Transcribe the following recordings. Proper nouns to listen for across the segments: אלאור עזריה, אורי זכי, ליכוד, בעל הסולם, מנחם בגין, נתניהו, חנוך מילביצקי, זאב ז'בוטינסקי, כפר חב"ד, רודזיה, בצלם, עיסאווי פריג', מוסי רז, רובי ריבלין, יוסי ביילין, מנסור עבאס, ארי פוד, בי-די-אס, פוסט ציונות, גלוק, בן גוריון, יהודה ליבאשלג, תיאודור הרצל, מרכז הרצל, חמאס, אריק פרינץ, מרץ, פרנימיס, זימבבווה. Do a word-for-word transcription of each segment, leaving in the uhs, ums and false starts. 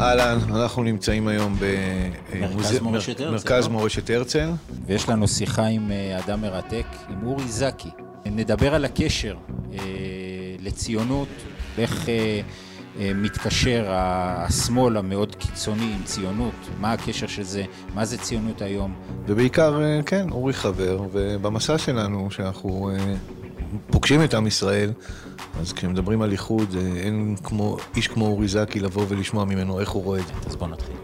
אהלן, אנחנו נמצאים היום במרכז מורשת הרצל. ויש לנו שיחה עם אדם מרתק, עם אורי זכי. נדבר על הקשר לציונות, איך מתקשר השמאל המאוד קיצוני עם ציונות, מה הקשר של זה, מה זה ציונות היום. ובעיקר, כן, אורי חבר, ובמסע שלנו שאנחנו פוגשים את עם ישראל, אז כשמדברים על איחוד, אין כמו, איש כמו אורי זכי לבוא ולשמוע ממנו איך הוא רואה את זה. אז בוא נתחיל.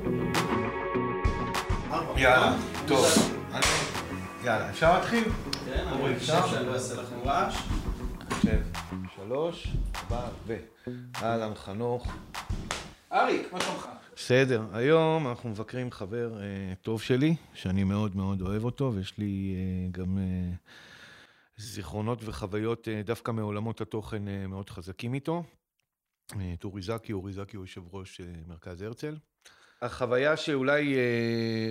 יאללה, טוב. יאללה, אפשר להתחיל? כן, אני חושב שאני לא אעשה לכם רעש. שב, שלוש, ארבע, ו... אהלן, חנוך. אריק, מה שלומך? בסדר, היום אנחנו מבקרים חבר טוב שלי, שאני מאוד מאוד אוהב אותו, ויש לי גם... זיכרונות וחוויות דווקא מעולמות התוכן מאוד חזקים איתו. את אורי זכי, אורי זכי הוא יושב ראש מרכז הרצל. החוויה שאולי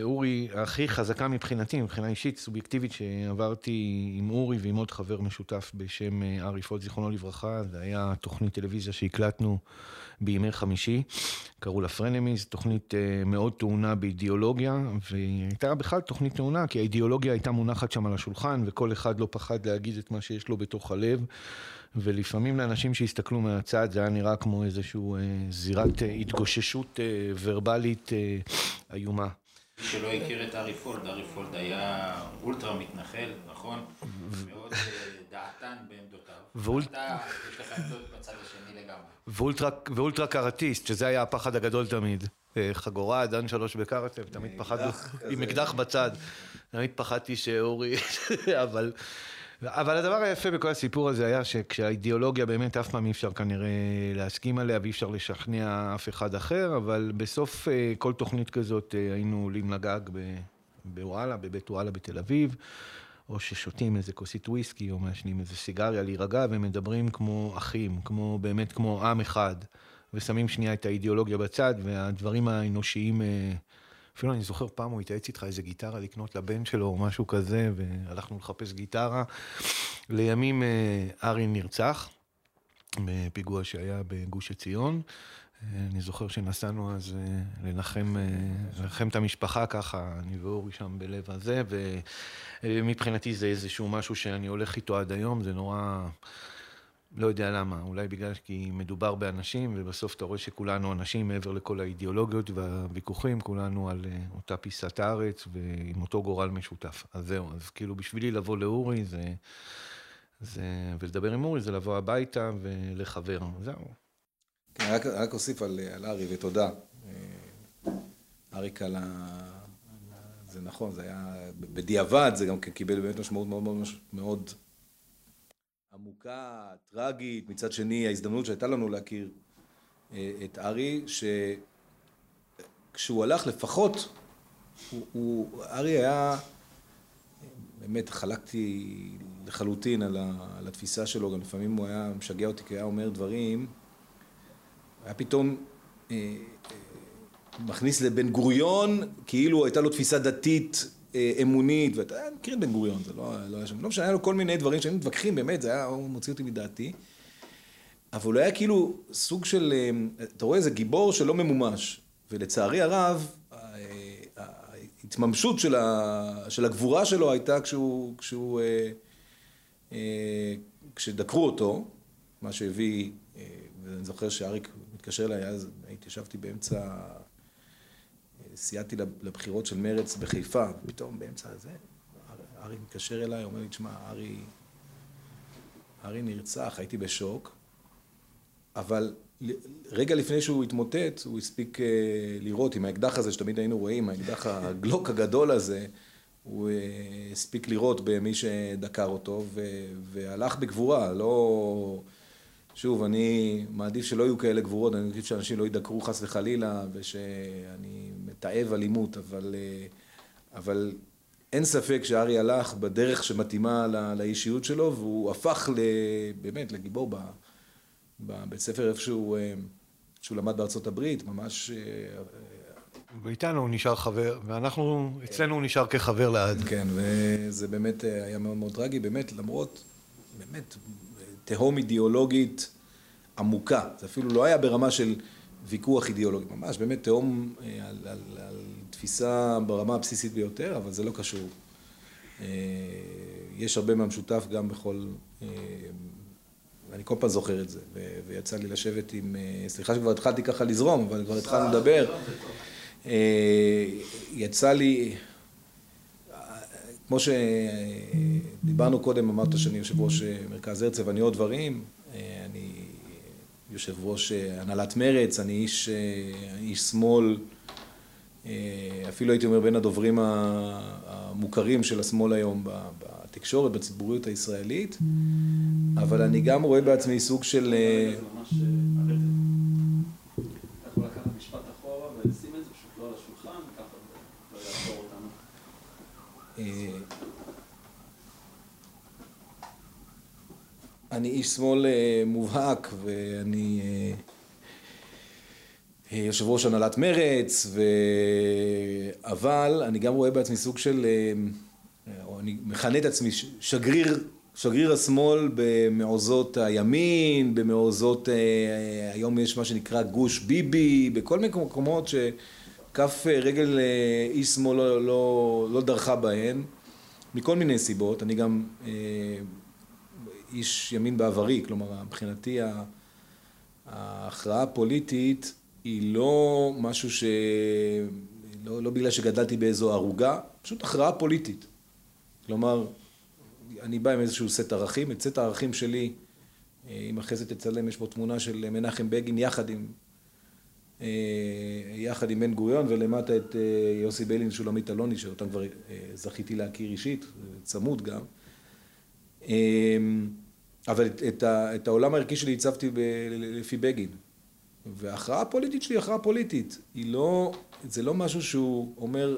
אורי הכי חזקה מבחינתי, מבחינה אישית, סובייקטיבית, שעברתי עם אורי ועם עוד חבר משותף בשם ארי פוד, זיכרונו לברכה, זה היה תוכנית טלוויזיה שהקלטנו בימי חמישי, קראו לה פרנימיס, תוכנית מאוד טעונה באידיאולוגיה, והייתה בכלל תוכנית טעונה, כי האידיאולוגיה הייתה מונחת שם על השולחן, וכל אחד לא פחד להגיד את מה שיש לו בתוך הלב, ולפעמים לאנשים שהסתכלו מהצד, זה היה נראה כמו איזשהו זירת התגוששות ורבלית איומה. שלא הכיר את ארי פולד, ארי פולד היה אולטרה מתנחל, נכון? מאוד דעתן בעמדותיו. אתה יש לך עמדות בצד השני לגמרי. ואולטרה קראטיסט, שזה היה הפחד הגדול תמיד. חגורה, דן שלוש בקראטב, תמיד פחדו, עם אקדח בצד. תמיד פחדתי שאורי, אבל... אבל הדבר היפה בכל הסיפור הזה היה שכשהאידיאולוגיה באמת אף פעם אי אפשר כנראה להסכים עליה ואי אפשר לשכנע אף אחד אחר, אבל בסוף כל תוכנית כזאת היינו עולים לגג בוואלה, בבית וואלה בתל אביב, או ששותים איזה כוסית וויסקי או משנים איזה סיגריה להירגע ומדברים כמו אחים, כמו באמת כמו עם אחד, ושמים שנייה את האידיאולוגיה בצד והדברים האנושיים... אפילו אני זוכר פעם הוא התייעץ איתך איזה גיטרה לקנות לבן שלו או משהו כזה, והלכנו לחפש גיטרה. לימים ארי נרצח, בפיגוע שהיה בגוש עציון. אני זוכר שנסענו אז לנחם, לנחם את המשפחה ככה, אני ואורי שם בלב הזה, ומבחינתי זה איזשהו משהו שאני הולך איתו עד היום, זה נורא... לא יודע למה, אולי בגלל כי מדובר באנשים, ובסוף אתה רואה שכולנו אנשים מעבר לכל האידיאולוגיות והוויכוחים, כולנו על אותה פיסת הארץ ועם אותו גורל משותף. אז זהו, אז כאילו בשבילי לבוא לאורי זה, זה, ולדבר עם אורי זה לבוא הביתה ולחבר, זהו. כן, רק, רק אוסיף על, על ארי ותודה. אריק על ה... זה נכון, זה היה בדיעבד, זה גם קיבל באמת משמעות מאוד מאוד מאוד... עמוקה, טרגית, מצד שני ההזדמנות שהייתה לנו להכיר את ארי, שכשהוא הלך לפחות, הוא, הוא, ארי היה, באמת חלקתי לחלוטין על, ה, על התפיסה שלו, גם לפעמים הוא היה משגע אותי כי היה אומר דברים, היה פתאום אה, אה, מכניס לבן גוריון, כאילו הייתה לו תפיסה דתית, אמונית, ואתה מכיר את בן גוריון, זה לא, לא היה שם, לא משנה, היה לו כל מיני דברים שהם מתווכחים, באמת, זה היה, הוא מוציא אותי מדעתי, אבל הוא היה כאילו סוג של, אתה רואה, זה גיבור שלא ממומש, ולצערי הרב, ההתממשות של, ה, של הגבורה שלו הייתה כשהוא, כשהוא, כשדקרו אותו, מה שהביא, ואני זוכר שאריק מתקשר אליי, אז הייתי ישבתי באמצע, סייעתי לבחירות של מרץ בחיפה, ופתאום באמצע הזה, ארי מתקשר אליי, אומר לי, תשמע, ארי, ארי נרצח, הייתי בשוק, אבל רגע לפני שהוא התמוטט, הוא הספיק לראות עם האקדח הזה, שתמיד היינו רואים, האקדח הגלוק הגדול הזה, הוא הספיק לראות במי שדקר אותו, והלך בגבורה, לא... שוב, אני מעדיף שלא יהיו כאלה גבורות, אני חושב שאנשים לא ידקרו חס וחלילה, ושאני מתאב אלימות, אבל, אבל אין ספק שארי הלך בדרך שמתאימה לא, לאישיות שלו, והוא הפך באמת לגיבור בבית ספר איפשהו, שהוא למד בארצות הברית, ממש... ואיתנו הוא נשאר חבר, ואנחנו, אצלנו הוא נשאר כחבר לעד. כן, וזה באמת היה מאוד מאוד טרגי, באמת, למרות, באמת... תהום אידיאולוגית עמוקה, זה אפילו לא היה ברמה של ויכוח אידיאולוגי, ממש באמת תאום על, על, על תפיסה ברמה הבסיסית ביותר, אבל זה לא קשור. יש הרבה מהמשותף גם בכל, אני כל פעם זוכר את זה, ויצא לי לשבת עם, סליחה שכבר התחלתי ככה לזרום, אבל כבר התחלנו לדבר, יצא לי, כמו שדיברנו קודם, אמרת שאני יושב ראש מרכז הרצל, ואני עוד דברים, אני יושב ראש הנהלת מרץ, אני איש, איש שמאל, אפילו הייתי אומר בין הדוברים המוכרים של השמאל היום בתקשורת, בציבוריות הישראלית, אבל אני גם רואה בעצמי סוג של... זה ממש ערדת. אתה יכול לקחת משפט אחורה ולשים את זה פשוט לא על השולחן, ככה לא יעבור אותנו. אני איש שמאל מובהק ואני... יושב ראש הנהלת מרץ, ו... אבל אני גם רואה בעצמי סוג של, או אני מכנה את עצמי שגריר, שגריר השמאל במעוזות הימין, במעוזות, היום יש מה שנקרא גוש ביבי, בכל מיני מקומות שכף רגל איש שמאל לא, לא, לא דרכה בהן, מכל מיני סיבות, אני גם איש ימין בעברי, כלומר מבחינתי ההכרעה הפוליטית, היא לא משהו ש... לא, לא בגלל שגדלתי באיזו ערוגה, פשוט הכרעה פוליטית. כלומר, אני בא עם איזשהו סט ערכים, את סט הערכים שלי, אם אחרי זה תצלם, יש פה תמונה של מנחם בגין יחד עם, יחד עם בן גוריון, ולמטה את יוסי ביילין ושולמית אלוני, שאותם כבר זכיתי להכיר אישית, צמוד גם. אבל את, ה, את העולם הערכי שלי הצבתי ב, לפי בגין. וההכרעה הפוליטית שלי היא הכרעה פוליטית, היא לא, זה לא משהו שהוא אומר,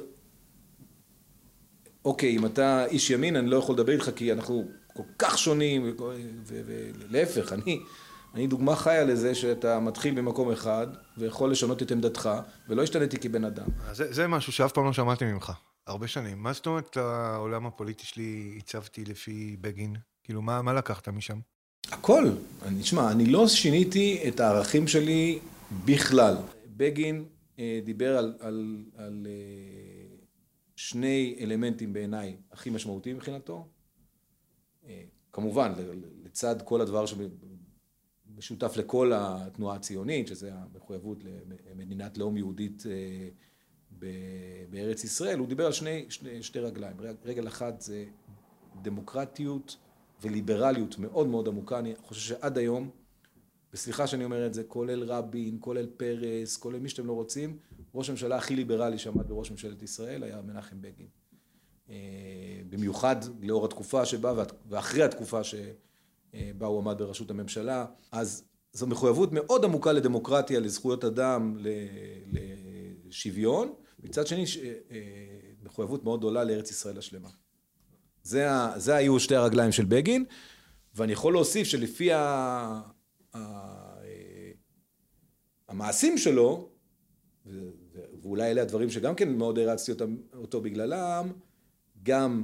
אוקיי, אם אתה איש ימין, אני לא יכול לדבר איתך כי אנחנו כל כך שונים, ולהפך, אני, אני דוגמה חיה לזה שאתה מתחיל במקום אחד, ויכול לשנות את עמדתך, ולא השתניתי כבן אדם. זה, זה משהו שאף פעם לא שמעתי ממך, הרבה שנים. מה זאת אומרת, העולם הפוליטי שלי הצבתי לפי בגין? כאילו, מה, מה לקחת משם? הכל. אני, תשמע, אני לא שיניתי את הערכים שלי בכלל. בגין אה, דיבר על, על, על אה, שני אלמנטים בעיניי הכי משמעותיים מבחינתו. אה, כמובן, לצד כל הדבר שמשותף לכל התנועה הציונית, שזה המחויבות למדינת לאום יהודית אה, ב, בארץ ישראל, הוא דיבר על שני, שני, שתי רגליים. רגל אחת זה דמוקרטיות, וליברליות מאוד מאוד עמוקה, אני חושב שעד היום, בסליחה שאני אומר את זה, כולל רבין, כולל פרס, כולל מי שאתם לא רוצים, ראש הממשלה הכי ליברלי שעמד בראש ממשלת ישראל היה מנחם בגין. במיוחד לאור התקופה שבא ואחרי התקופה שבה הוא עמד בראשות הממשלה, אז זו מחויבות מאוד עמוקה לדמוקרטיה, לזכויות אדם, לשוויון, מצד שני מחויבות מאוד גדולה לארץ ישראל השלמה. זה, זה היו שתי הרגליים של בגין, ואני יכול להוסיף שלפי ה, ה, המעשים שלו, ואולי אלה הדברים שגם כן מאוד הרצתי אותם, אותו בגללם, גם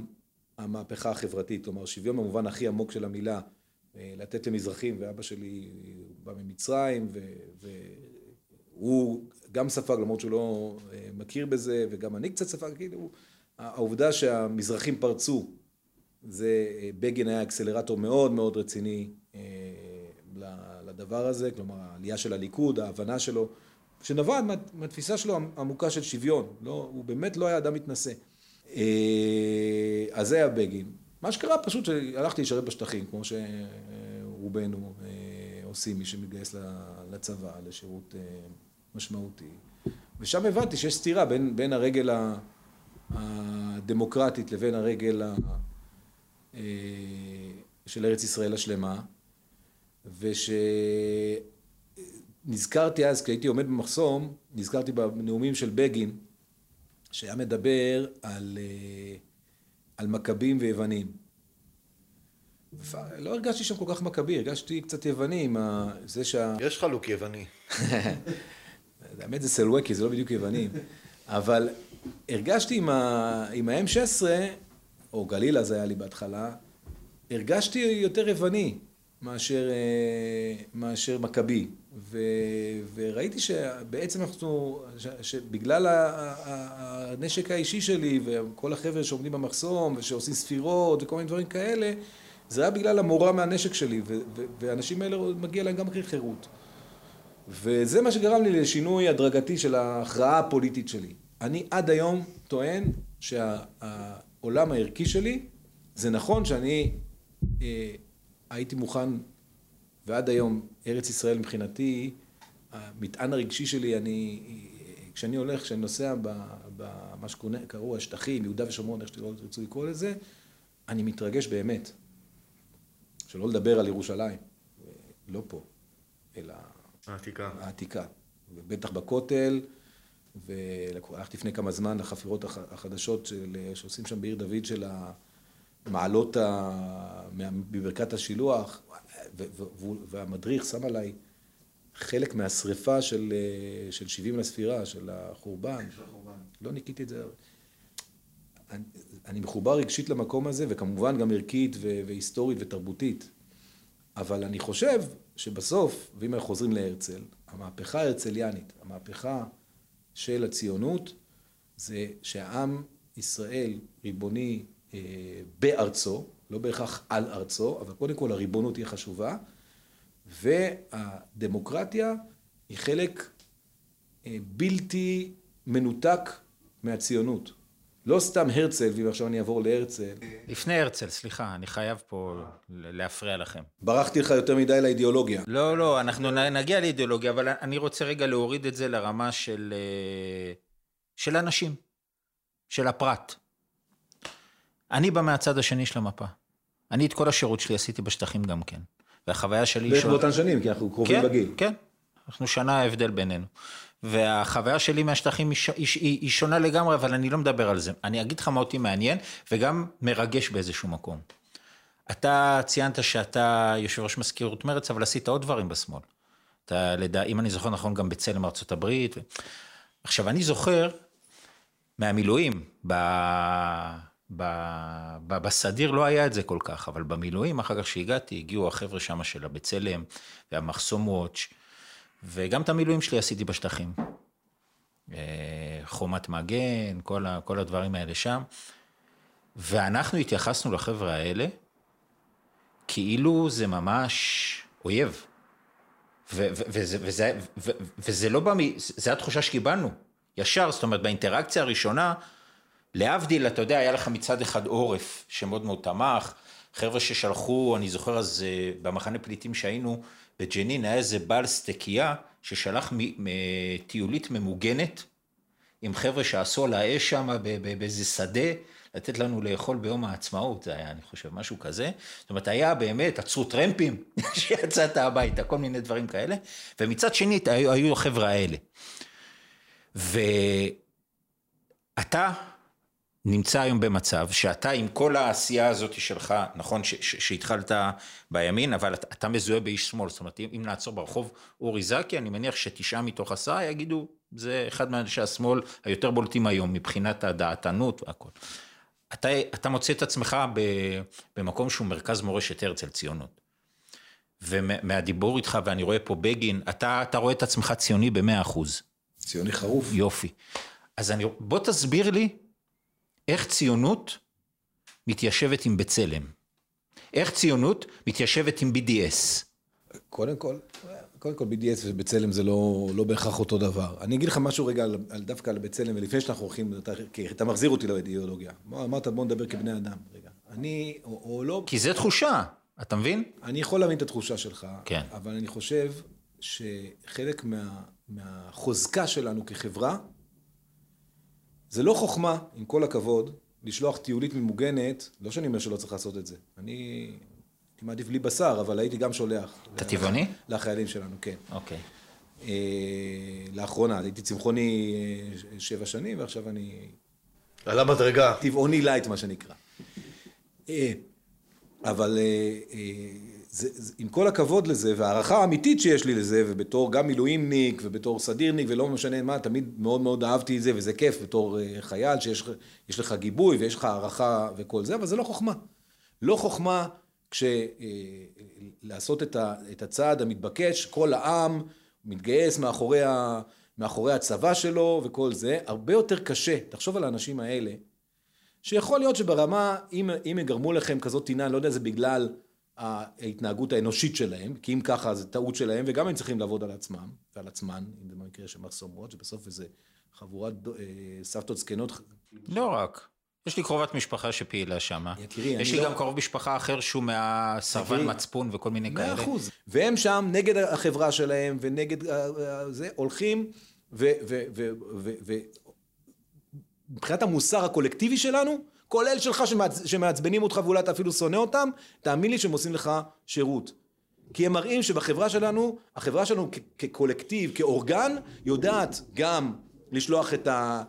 המהפכה החברתית, כלומר שוויון במובן הכי עמוק של המילה, לתת למזרחים, ואבא שלי בא ממצרים, ו, והוא גם ספג, למרות שהוא לא מכיר בזה, וגם אני קצת ספג, כאילו, העובדה שהמזרחים פרצו, זה בגין היה אקסלרטור מאוד מאוד רציני לדבר הזה, כלומר העלייה של הליכוד, ההבנה שלו, שנבד מהתפיסה שלו עמוקה של שוויון, לא, הוא באמת לא היה אדם מתנשא. אז זה היה בגין. מה שקרה פשוט שהלכתי להישאר בשטחים, כמו שרובנו עושים, מי שמתגייס לצבא, לשירות משמעותי. ושם הבנתי שיש סתירה בין, בין הרגל ה... הדמוקרטית לבין הרגל של ארץ ישראל השלמה, ושנזכרתי אז, כשהייתי עומד במחסום, נזכרתי בנאומים של בגין, שהיה מדבר על, על מקבים ויוונים. לא הרגשתי שם כל כך מקבי, הרגשתי קצת יווני, זה שה... יש חלוק יווני. האמת זה סלווקי, זה לא בדיוק יווני, אבל... הרגשתי עם, ה... עם ה-אם שש עשרה, או גלילה זה היה לי בהתחלה, הרגשתי יותר יווני. מאשר, מאשר מקבי. ו, וראיתי שבעצם אנחנו, ש, שבגלל הנשק האישי שלי וכל החבר'ה שעומדים במחסום ושעושים ספירות וכל מיני דברים כאלה, זה היה בגלל המורה מהנשק שלי, ו, ו, ואנשים האלה מגיע להם גם חירות. וזה מה שגרם לי לשינוי הדרגתי של ההכרעה הפוליטית שלי. אני עד היום טוען שהעולם הערכי שלי, זה נכון שאני אה, הייתי מוכן, ועד היום ארץ ישראל מבחינתי, המטען הרגשי שלי, אני, כשאני הולך, כשאני נוסע במה שקראו השטחים, יהודה ושומרון, איך שלא תרצו לקרוא לזה, אני מתרגש באמת. שלא לדבר על ירושלים, לא פה, אלא העתיקה. העתיקה. ובטח בכותל, ולקח לפני כמה זמן לחפירות החדשות של, שעושים שם בעיר דוד של המעלות ה... בברכת השילוח, ו... ו... והמדריך שם עליי חלק מהשריפה של, של שבעים לספירה, של החורבן. של החורבן. לא ניקיתי את זה. אני, אני מחובר רגשית למקום הזה, וכמובן גם ערכית ו... והיסטורית ותרבותית. אבל אני חושב שבסוף, ואם אנחנו חוזרים להרצל, המהפכה ההרצליאנית, המהפכה של הציונות, זה שהעם ישראל ריבוני אה, בארצו, לא בהכרח על ארצו, אבל קודם כל הריבונות היא חשובה, והדמוקרטיה היא חלק אה, בלתי מנותק מהציונות. לא סתם הרצל, ואם עכשיו אני אעבור להרצל. לפני הרצל, סליחה, אני חייב פה להפריע לכם. ברחתי לך יותר מדי לאידיאולוגיה. לא, לא, אנחנו נגיע לאידיאולוגיה, אבל אני רוצה רגע להוריד את זה לרמה של, של אנשים, של הפרט. אני בא מהצד השני של המפה. אני את כל השירות שלי עשיתי בשטחים גם כן. והחוויה שלי... בערך באותן שנים, כי אנחנו קרובים בגיל. כן, כן. אנחנו שנה ההבדל בינינו. והחוויה שלי מהשטחים היא שונה לגמרי, אבל אני לא מדבר על זה. אני אגיד לך מה אותי מעניין, וגם מרגש באיזשהו מקום. אתה ציינת שאתה יושב ראש מזכירות מרץ, אבל עשית עוד דברים בשמאל. אתה לדע, אם אני זוכר נכון, גם בצלם ארצות הברית. עכשיו, אני זוכר מהמילואים, ב... ב... ב... בסדיר לא היה את זה כל כך, אבל במילואים, אחר כך שהגעתי, הגיעו החבר'ה שם של הבצלם, והמחסום וואץ', וגם את המילואים שלי עשיתי בשטחים. חומת מגן, כל, ה, כל הדברים האלה שם. ואנחנו התייחסנו לחבר'ה האלה, כאילו זה ממש אויב. ו, ו, וזה, וזה, ו, וזה לא בא, זה התחושה שקיבלנו. ישר, זאת אומרת, באינטראקציה הראשונה, להבדיל, אתה יודע, היה לך מצד אחד עורף, שמאוד מאוד תמך, חבר'ה ששלחו, אני זוכר אז במחנה פליטים שהיינו, בג'נין היה איזה בעל סטקייה ששלח טיולית ממוגנת, עם חבר'ה שעשו על האש שם באיזה שדה, לתת לנו לאכול ביום העצמאות, זה היה, אני חושב, משהו כזה. זאת אומרת, היה באמת, עצרו טרמפים שיצאת הביתה, כל מיני דברים כאלה, ומצד שני היו, היו החבר'ה האלה. ואתה... נמצא היום במצב שאתה עם כל העשייה הזאת שלך, נכון ש- ש- שהתחלת בימין, אבל אתה, אתה מזוהה באיש שמאל, זאת אומרת, אם נעצור ברחוב אורי זכי, אני מניח שתשעה מתוך עשרה יגידו, זה אחד מהאנשי השמאל היותר בולטים היום, מבחינת הדעתנות והכל. אתה, אתה מוצא את עצמך ב- במקום שהוא מרכז מורשת הרצל ציונות, ומהדיבור איתך, ואני רואה פה בגין, אתה, אתה רואה את עצמך ציוני ב-מאה אחוז. ציוני חרוף. יופי. אז אני, בוא תסביר לי, איך ציונות מתיישבת עם בצלם? איך ציונות מתיישבת עם בי-די-אס? קודם כל, קודם כל בי-די-אס ובצלם זה לא, לא בהכרח אותו דבר. אני אגיד לך משהו רגע על, על דווקא על בצלם, ולפני שאנחנו הולכים, אתה, אתה מחזיר אותי לאידיאולוגיה. אמרת, בוא נדבר כבני אדם, רגע. אני, או, או לא... כי זה תחושה, אתה מבין? אני יכול להבין את התחושה שלך, כן. אבל אני חושב שחלק מה, מהחוזקה שלנו כחברה, זה לא חוכמה, עם כל הכבוד, לשלוח טיולית ממוגנת, לא שאני אומר שלא צריך לעשות את זה. אני מעדיף בלי בשר, אבל הייתי גם שולח. אתה טבעוני? לחיילים שלנו, כן. אוקיי. לאחרונה, הייתי צמחוני שבע שנים, ועכשיו אני... על המדרגה. טבעוני לייט, מה שנקרא. אבל עם כל הכבוד לזה, והערכה האמיתית שיש לי לזה, ובתור גם מילואימניק, ובתור סדירניק, ולא משנה מה, תמיד מאוד מאוד אהבתי את זה, וזה כיף בתור חייל, שיש לך גיבוי, ויש לך הערכה וכל זה, אבל זה לא חוכמה. לא חוכמה כשלעשות את הצעד המתבקש, כל העם מתגייס מאחורי, ה, מאחורי הצבא שלו וכל זה, הרבה יותר קשה. תחשוב על האנשים האלה, שיכול להיות שברמה, אם, אם יגרמו לכם כזאת תינה, אני לא יודע, זה בגלל ההתנהגות האנושית שלהם, כי אם ככה זה טעות שלהם, וגם הם צריכים לעבוד על עצמם ועל עצמן, אם זה במקרה שמחסומות, שבסוף איזה חבורת סבתות זקנות. לא רק. יש לי קרובת משפחה שפעילה שם. יש לי גם קרוב משפחה אחר שהוא מהסרבן מצפון וכל מיני כאלה. מאה אחוז. והם שם נגד החברה שלהם ונגד זה, הולכים ו... מבחינת המוסר הקולקטיבי שלנו, כולל שלך שמעצבנים אותך ואולי אתה אפילו שונא אותם, תאמין לי שהם עושים לך שירות. כי הם מראים שבחברה שלנו, החברה שלנו כקולקטיב, כאורגן, יודעת גם לשלוח את ה...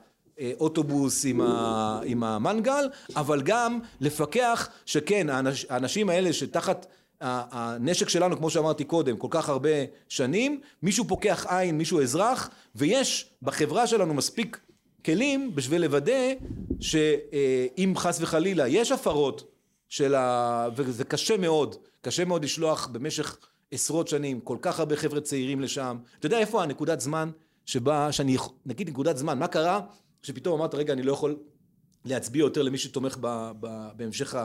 אוטובוס עם, ה, עם המנגל, אבל גם לפקח שכן, האנש, האנשים האלה שתחת הנשק שלנו, כמו שאמרתי קודם, כל כך הרבה שנים, מישהו פוקח עין, מישהו אזרח, ויש בחברה שלנו מספיק כלים בשביל לוודא שאם חס וחלילה יש הפרות של ה... וזה קשה מאוד, קשה מאוד לשלוח במשך עשרות שנים, כל כך הרבה חבר'ה צעירים לשם. אתה יודע איפה הנקודת זמן שבה, שאני, נגיד נקודת זמן, מה קרה? שפתאום אמרת, רגע, אני לא יכול להצביע יותר למי שתומך ב, ב, בהמשך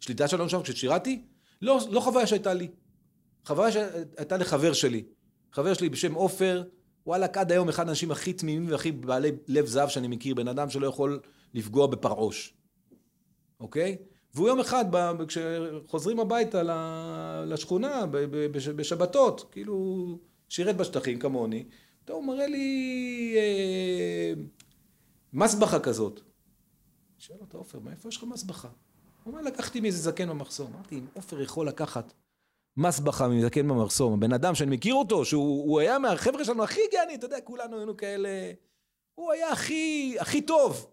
השליטה שלנו שם, כששירתי, לא, לא חוויה שהייתה לי. חוויה שהייתה לחבר שלי. חבר שלי בשם אופר, וואלה, עד היום אחד האנשים הכי תמימים והכי בעלי לב זהב שאני מכיר, בן אדם שלא יכול לפגוע בפרעוש. אוקיי? והוא יום אחד, כשחוזרים הביתה לשכונה, בשבתות, כאילו, שירת בשטחים כמוני, הוא מראה לי... מסבחה כזאת. שאל אותה, אופר, מאיפה יש לך מסבחה? הוא אומר, לקחתי מאיזה זקן במחסום. אמרתי, אם אופר יכול לקחת מסבחה מזקן במחסום, הבן אדם שאני מכיר אותו, שהוא היה מהחבר'ה שלנו הכי גאני, אתה יודע, כולנו היינו כאלה, הוא היה הכי, הכי טוב.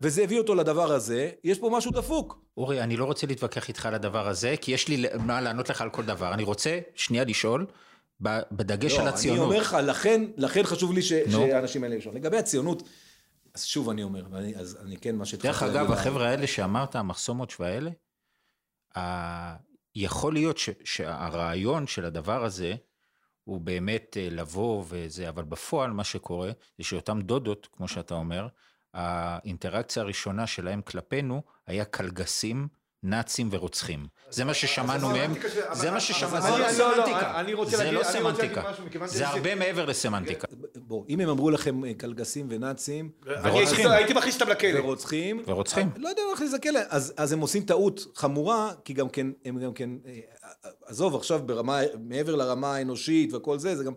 וזה הביא אותו לדבר הזה, יש פה משהו דפוק. אורי, אני לא רוצה להתווכח איתך על הדבר הזה, כי יש לי מה לענות לך על כל דבר. אני רוצה, שנייה לשאול, בדגש לא, על הציונות. אני אומר לך, לכן, לכן חשוב לי ש, no. שהאנשים האלה ישאול. לגבי הציונות, אז שוב אני אומר, ואני, אז אני כן מה שתחלתי. דרך אגב, החבר'ה האלה שאמרת, המחסומות שבאלה, ה... יכול להיות ש... שהרעיון של הדבר הזה, הוא באמת לבוא וזה, אבל בפועל מה שקורה, זה שאותם דודות, כמו שאתה אומר, האינטראקציה הראשונה שלהם כלפינו, היה קלגסים, נאצים ורוצחים. זה מה ששמענו מהם, זה מה ששמענו, זה לא סמנטיקה. זה לא סמנטיקה. זה הרבה מעבר לסמנטיקה. בואו, אם הם אמרו לכם קלגסים ונאצים, הייתי מכניס אותם לכלא. ורוצחים. ורוצחים. לא יודע להכניס לכלא. אז הם עושים טעות חמורה, כי גם כן, הם גם כן, עזוב עכשיו ברמה, מעבר לרמה האנושית וכל זה, זה גם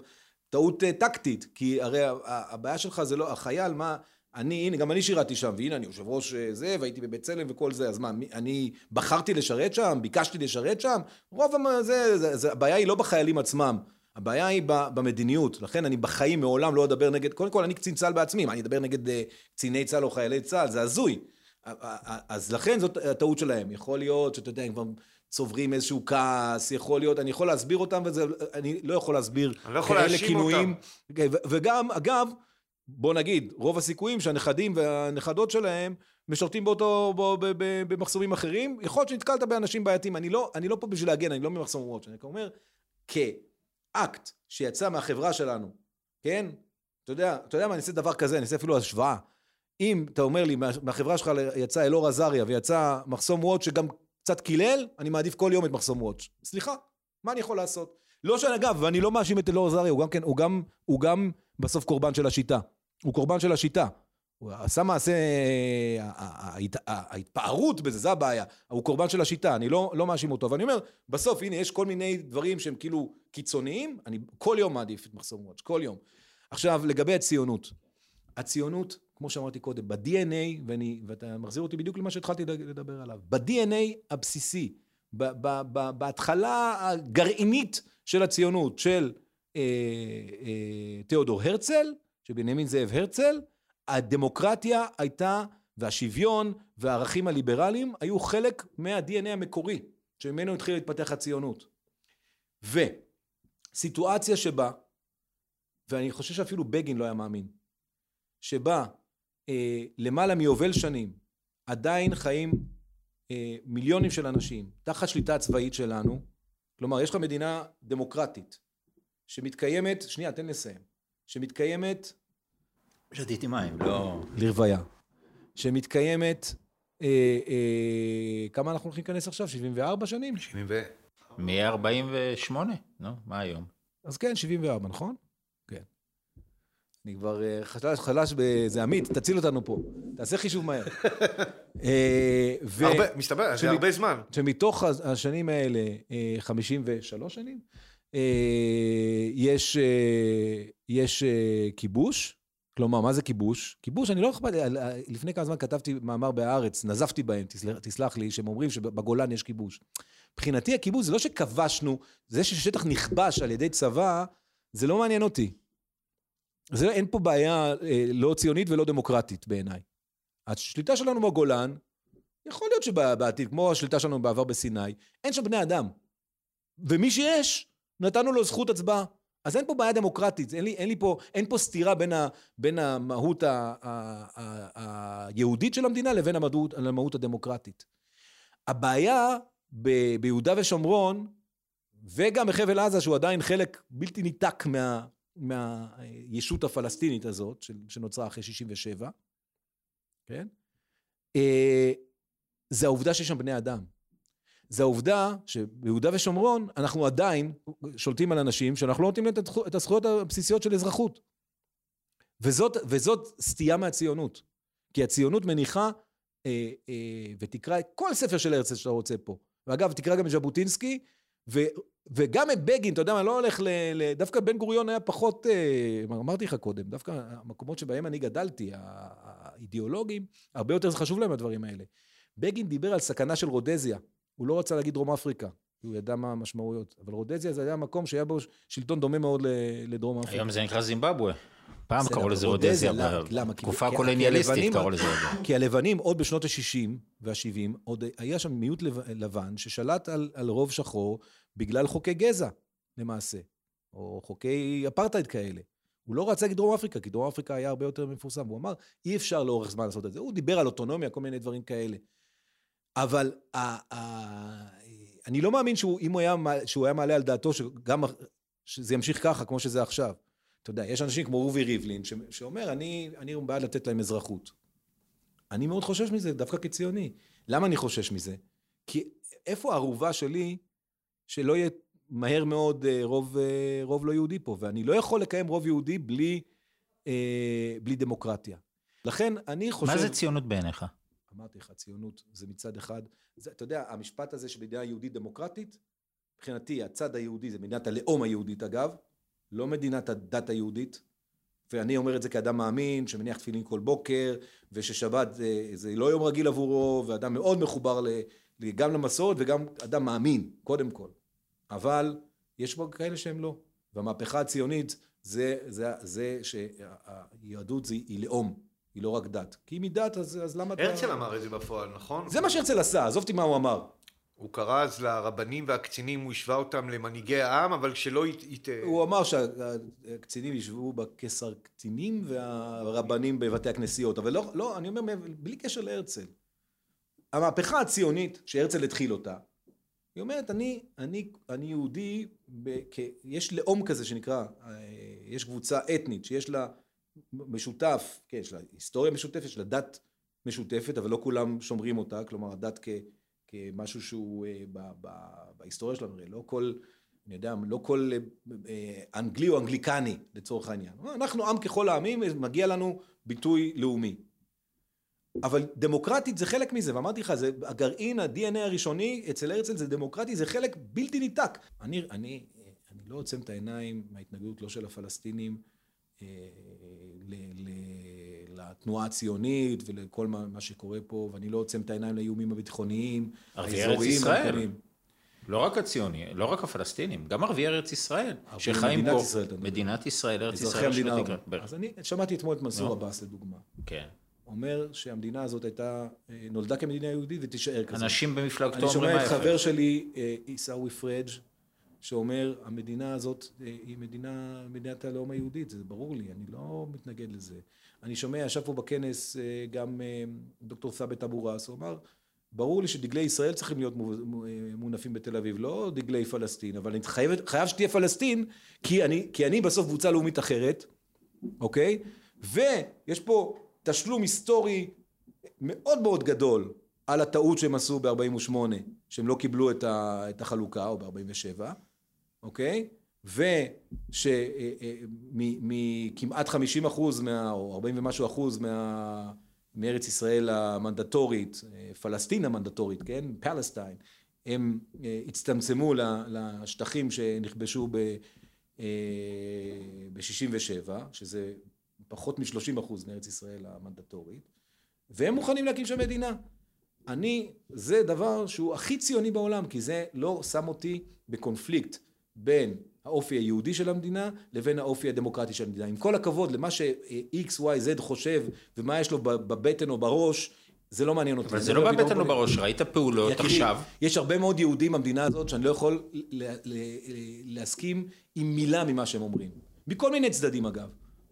טעות טקטית, כי הרי הבעיה שלך זה לא, החייל, מה... אני, הנה, גם אני שירתי שם, והנה, אני יושב ראש זה, והייתי בבצלם וכל זה, אז מה, אני בחרתי לשרת שם, ביקשתי לשרת שם, רוב זה, זה, זה, הבעיה היא לא בחיילים עצמם, הבעיה היא במדיניות, לכן אני בחיים מעולם לא אדבר נגד, קודם כל אני קצין צהל בעצמי, אני אדבר נגד קציני צהל או חיילי צהל, זה הזוי, אז לכן זאת הטעות שלהם, יכול להיות שאתה יודע, הם כבר... צוברים איזשהו כעס, יכול להיות, אני יכול להסביר אותם, וזה, אני לא יכול להסביר, אני לא יכול להאשים אותם, וגם, אגב, בוא נגיד, רוב הסיכויים שהנכדים והנכדות שלהם משרתים באותו, במחסומים אחרים, יכול להיות שנתקלת באנשים בעייתים, אני לא, אני לא פה בשביל להגן, אני לא ממחסום רואות, אני אומר, כאקט שיצא מהחברה שלנו, כן? אתה יודע, אתה יודע מה, אני עושה דבר כזה, אני עושה אפילו השוואה, אם אתה אומר לי, מהחברה שלך יצא אלאור עזריה, ויצא מחסום רואות שגם קצת קילל, אני מעדיף כל יום את מחסום רואות, סליחה, מה אני יכול לעשות? לא שאני אגב, ואני לא מאשים את אלאור עזריה, הוא גם כן, הוא גם, הוא גם בסוף קורבן של השיטה. הוא קורבן של השיטה. הוא עשה מעשה, ההתפארות בזה, זה הבעיה. הוא קורבן של השיטה, אני לא, לא מאשים אותו. ואני אומר, בסוף, הנה, יש כל מיני דברים שהם כאילו קיצוניים, אני כל יום מעדיף את מחסום רואות, כל יום. עכשיו, לגבי הציונות. הציונות, כמו שאמרתי קודם, ב-די אן איי, ואני, ואתה מחזיר אותי בדיוק למה שהתחלתי לדבר עליו, ב-די אן איי הבסיסי, בהתחלה הגרעינית של הציונות, של אה, אה, תיאודור הרצל, שבנימין זאב הרצל, הדמוקרטיה הייתה, והשוויון והערכים הליברליים, היו חלק מה-די אן איי המקורי, שממנו התחיל להתפתח הציונות. וסיטואציה שבה, ואני חושב שאפילו בגין לא היה מאמין, שבה אה, למעלה מיובל שנים, עדיין חיים מיליונים של אנשים תחת שליטה צבאית שלנו, כלומר יש לך מדינה דמוקרטית שמתקיימת, שנייה תן לסיים, שמתקיימת, שתיתי מים, לא לרוויה, שמתקיימת אה, אה, כמה אנחנו הולכים להיכנס עכשיו? שבעים וארבע שנים? מ-ארבעים ושמונה, נו, מה היום? אז כן, שבעים וארבע, נכון? כן. אני כבר חלש, חלש בזה, עמית, תציל אותנו פה, תעשה חישוב מהר. מסתבר, זה הרבה זמן. שמתוך השנים האלה, חמישים ושלוש שנים, יש, יש כיבוש, כלומר, מה זה כיבוש? כיבוש, אני לא אכפת, לפני כמה זמן כתבתי מאמר בארץ, נזפתי בהם, תסלח לי, שהם אומרים שבגולן יש כיבוש. מבחינתי הכיבוש זה לא שכבשנו, זה ששטח נכבש על ידי צבא, זה לא מעניין אותי. זה אין פה בעיה לא ציונית ולא דמוקרטית בעיניי. השליטה שלנו בגולן, יכול להיות שבעתיד, כמו השליטה שלנו בעבר בסיני, אין שם בני אדם. ומי שיש, נתנו לו זכות הצבעה. אז אין פה בעיה דמוקרטית, אין לי, אין לי פה, אין פה סתירה בין ה, בין המהות ה, ה, ה, היהודית של המדינה לבין המהות, המהות הדמוקרטית. הבעיה ב, ביהודה ושומרון, וגם בחבל עזה, שהוא עדיין חלק בלתי ניתק מה, מהישות הפלסטינית הזאת, שנוצרה אחרי שישים ושבע, כן? זה העובדה שיש שם בני אדם. זה העובדה שביהודה ושומרון, אנחנו עדיין שולטים על אנשים, שאנחנו לא נותנים להם את הזכויות הבסיסיות של אזרחות. וזאת, וזאת סטייה מהציונות. כי הציונות מניחה, אה, אה, ותקרא כל ספר של הרצל שאתה רוצה פה. ואגב, תקרא גם את ז'בוטינסקי, ו, וגם את בגין, אתה יודע מה, לא הולך ל, ל... דווקא בן גוריון היה פחות, אה, אמרתי לך קודם, דווקא המקומות שבהם אני גדלתי, האידיאולוגים, הרבה יותר חשוב להם הדברים האלה. בגין דיבר על סכנה של רודזיה. הוא לא רצה להגיד דרום אפריקה, הוא ידע מה המשמעויות, אבל רודזיה זה היה מקום שהיה בו שלטון דומה מאוד לדרום אפריקה. היום זה נקרא זימבבווה, פעם קראו לזה רודזיה, תקופה קולוניאליסטית קראו לזה. כי הלבנים עוד בשנות ה-שישים וה-שבעים, עוד היה שם מיעוט לבן ששלט על רוב שחור בגלל חוקי גזע למעשה, או חוקי אפרטהייד כאלה. הוא לא רצה לדרום אפריקה, כי דרום אפריקה היה הרבה יותר מפורסם, הוא אמר אי אפשר לאורך זמן לעשות את זה, הוא דיבר על אוטונומיה, כל מיני דברים כאלה. אבל אני לא מאמין שאם הוא היה, שהוא היה מעלה על דעתו, שגם, שזה ימשיך ככה, כמו שזה עכשיו. אתה יודע, יש אנשים כמו רובי ריבלין, שאומר, אני, אני בעד לתת להם אזרחות. אני מאוד חושש מזה, דווקא כציוני. למה אני חושש מזה? כי איפה הערובה שלי, שלא יהיה מהר מאוד רוב, רוב לא יהודי פה, ואני לא יכול לקיים רוב יהודי בלי, בלי דמוקרטיה. לכן אני חושב... מה זה ציונות בעיניך? אמרתי לך, ציונות זה מצד אחד, זה, אתה יודע, המשפט הזה שבמדינה יהודית דמוקרטית, מבחינתי הצד היהודי זה מדינת הלאום היהודית אגב, לא מדינת הדת היהודית, ואני אומר את זה כאדם מאמין, שמניח תפילין כל בוקר, וששבת זה, זה לא יום רגיל עבורו, ואדם מאוד מחובר ל, גם למסורת וגם אדם מאמין, קודם כל. אבל יש פה כאלה שהם לא, והמהפכה הציונית זה, זה, זה שהיהדות זה, היא לאום. היא לא רק דת, כי אם היא דת, אז, אז למה... הרצל אתה... אמר את זה בפועל, נכון? זה מה שהרצל עשה, עזובתי מה הוא אמר. הוא קרא אז לרבנים והקצינים, הוא השווה אותם למנהיגי העם, אבל כשלא... ית... הוא אמר שהקצינים ישבו בכסר קטינים, והרבנים בבתי הכנסיות, אבל לא, לא, אני אומר, בלי קשר להרצל. המהפכה הציונית, שהרצל התחיל אותה, היא אומרת, אני, אני, אני יהודי, ב... כ... יש לאום כזה שנקרא, יש קבוצה אתנית, שיש לה... משותף, כן, יש לה היסטוריה משותפת, יש לה דת משותפת, אבל לא כולם שומרים אותה, כלומר, הדת כ, כמשהו שהוא ב, ב, בהיסטוריה שלנו, לא כל, אני יודע, לא כל אנגלי או אנגליקני, לצורך העניין. אנחנו עם ככל העמים, מגיע לנו ביטוי לאומי. אבל דמוקרטית זה חלק מזה, ואמרתי לך, זה הגרעין, ה-די אן איי הראשוני, אצל הרצל זה דמוקרטי, זה חלק בלתי ניתק. אני, אני, אני לא עוצם את העיניים, מההתנגדות לא של הפלסטינים, לתנועה הציונית ולכל מה שקורה פה, ואני לא עוצם את העיניים לאיומים הביטחוניים, ערבי ארץ ישראל, לא רק הציוני, לא רק הפלסטינים, גם ערבי ארץ ישראל, שחיים פה, מדינת ישראל, ארץ ישראל, אז אני שמעתי אתמול את מנסור עבאס לדוגמה, אומר שהמדינה הזאת הייתה, נולדה כמדינה יהודית ותישאר כזאת. אנשים במפלגתו אומרים, אני שומע את חבר שלי, עיסאווי פריג' שאומר, המדינה הזאת היא מדינה, מדינת הלאום היהודית, זה ברור לי, אני לא מתנגד לזה. אני שומע, ישב פה בכנס גם דוקטור סאבט אבורס, הוא אמר, ברור לי שדגלי ישראל צריכים להיות מונפים בתל אביב, לא דגלי פלסטין, אבל אני חייב, חייב שתהיה פלסטין, כי אני, כי אני בסוף קבוצה לאומית אחרת, אוקיי? ויש פה תשלום היסטורי מאוד מאוד גדול על הטעות שהם עשו ב-ארבעים ושמונה, שהם לא קיבלו את, ה, את החלוקה, או ב-ארבעים ושבע, אוקיי? ושכמעט חמישים אחוז, או ארבעים ומשהו אחוז מה... מארץ ישראל המנדטורית, פלסטין המנדטורית, כן? פלסטין, הם הצטמצמו לשטחים שנכבשו ב-שישים ושבע, שזה פחות מ-שלושים אחוז מארץ ישראל המנדטורית, והם מוכנים להקים שם מדינה. אני, זה דבר שהוא הכי ציוני בעולם, כי זה לא שם אותי בקונפליקט בין האופי היהודי של המדינה, לבין האופי הדמוקרטי של המדינה. עם כל הכבוד למה ש-X Y Z חושב, ומה יש לו בבטן או בראש, זה לא מעניין אותי. אבל זה לא בבטן או בראש, ראית פעולות עכשיו. יש הרבה מאוד יהודים במדינה הזאת, שאני לא יכול להסכים עם מילה ממה שהם אומרים. בכל מיני צדדים אגב.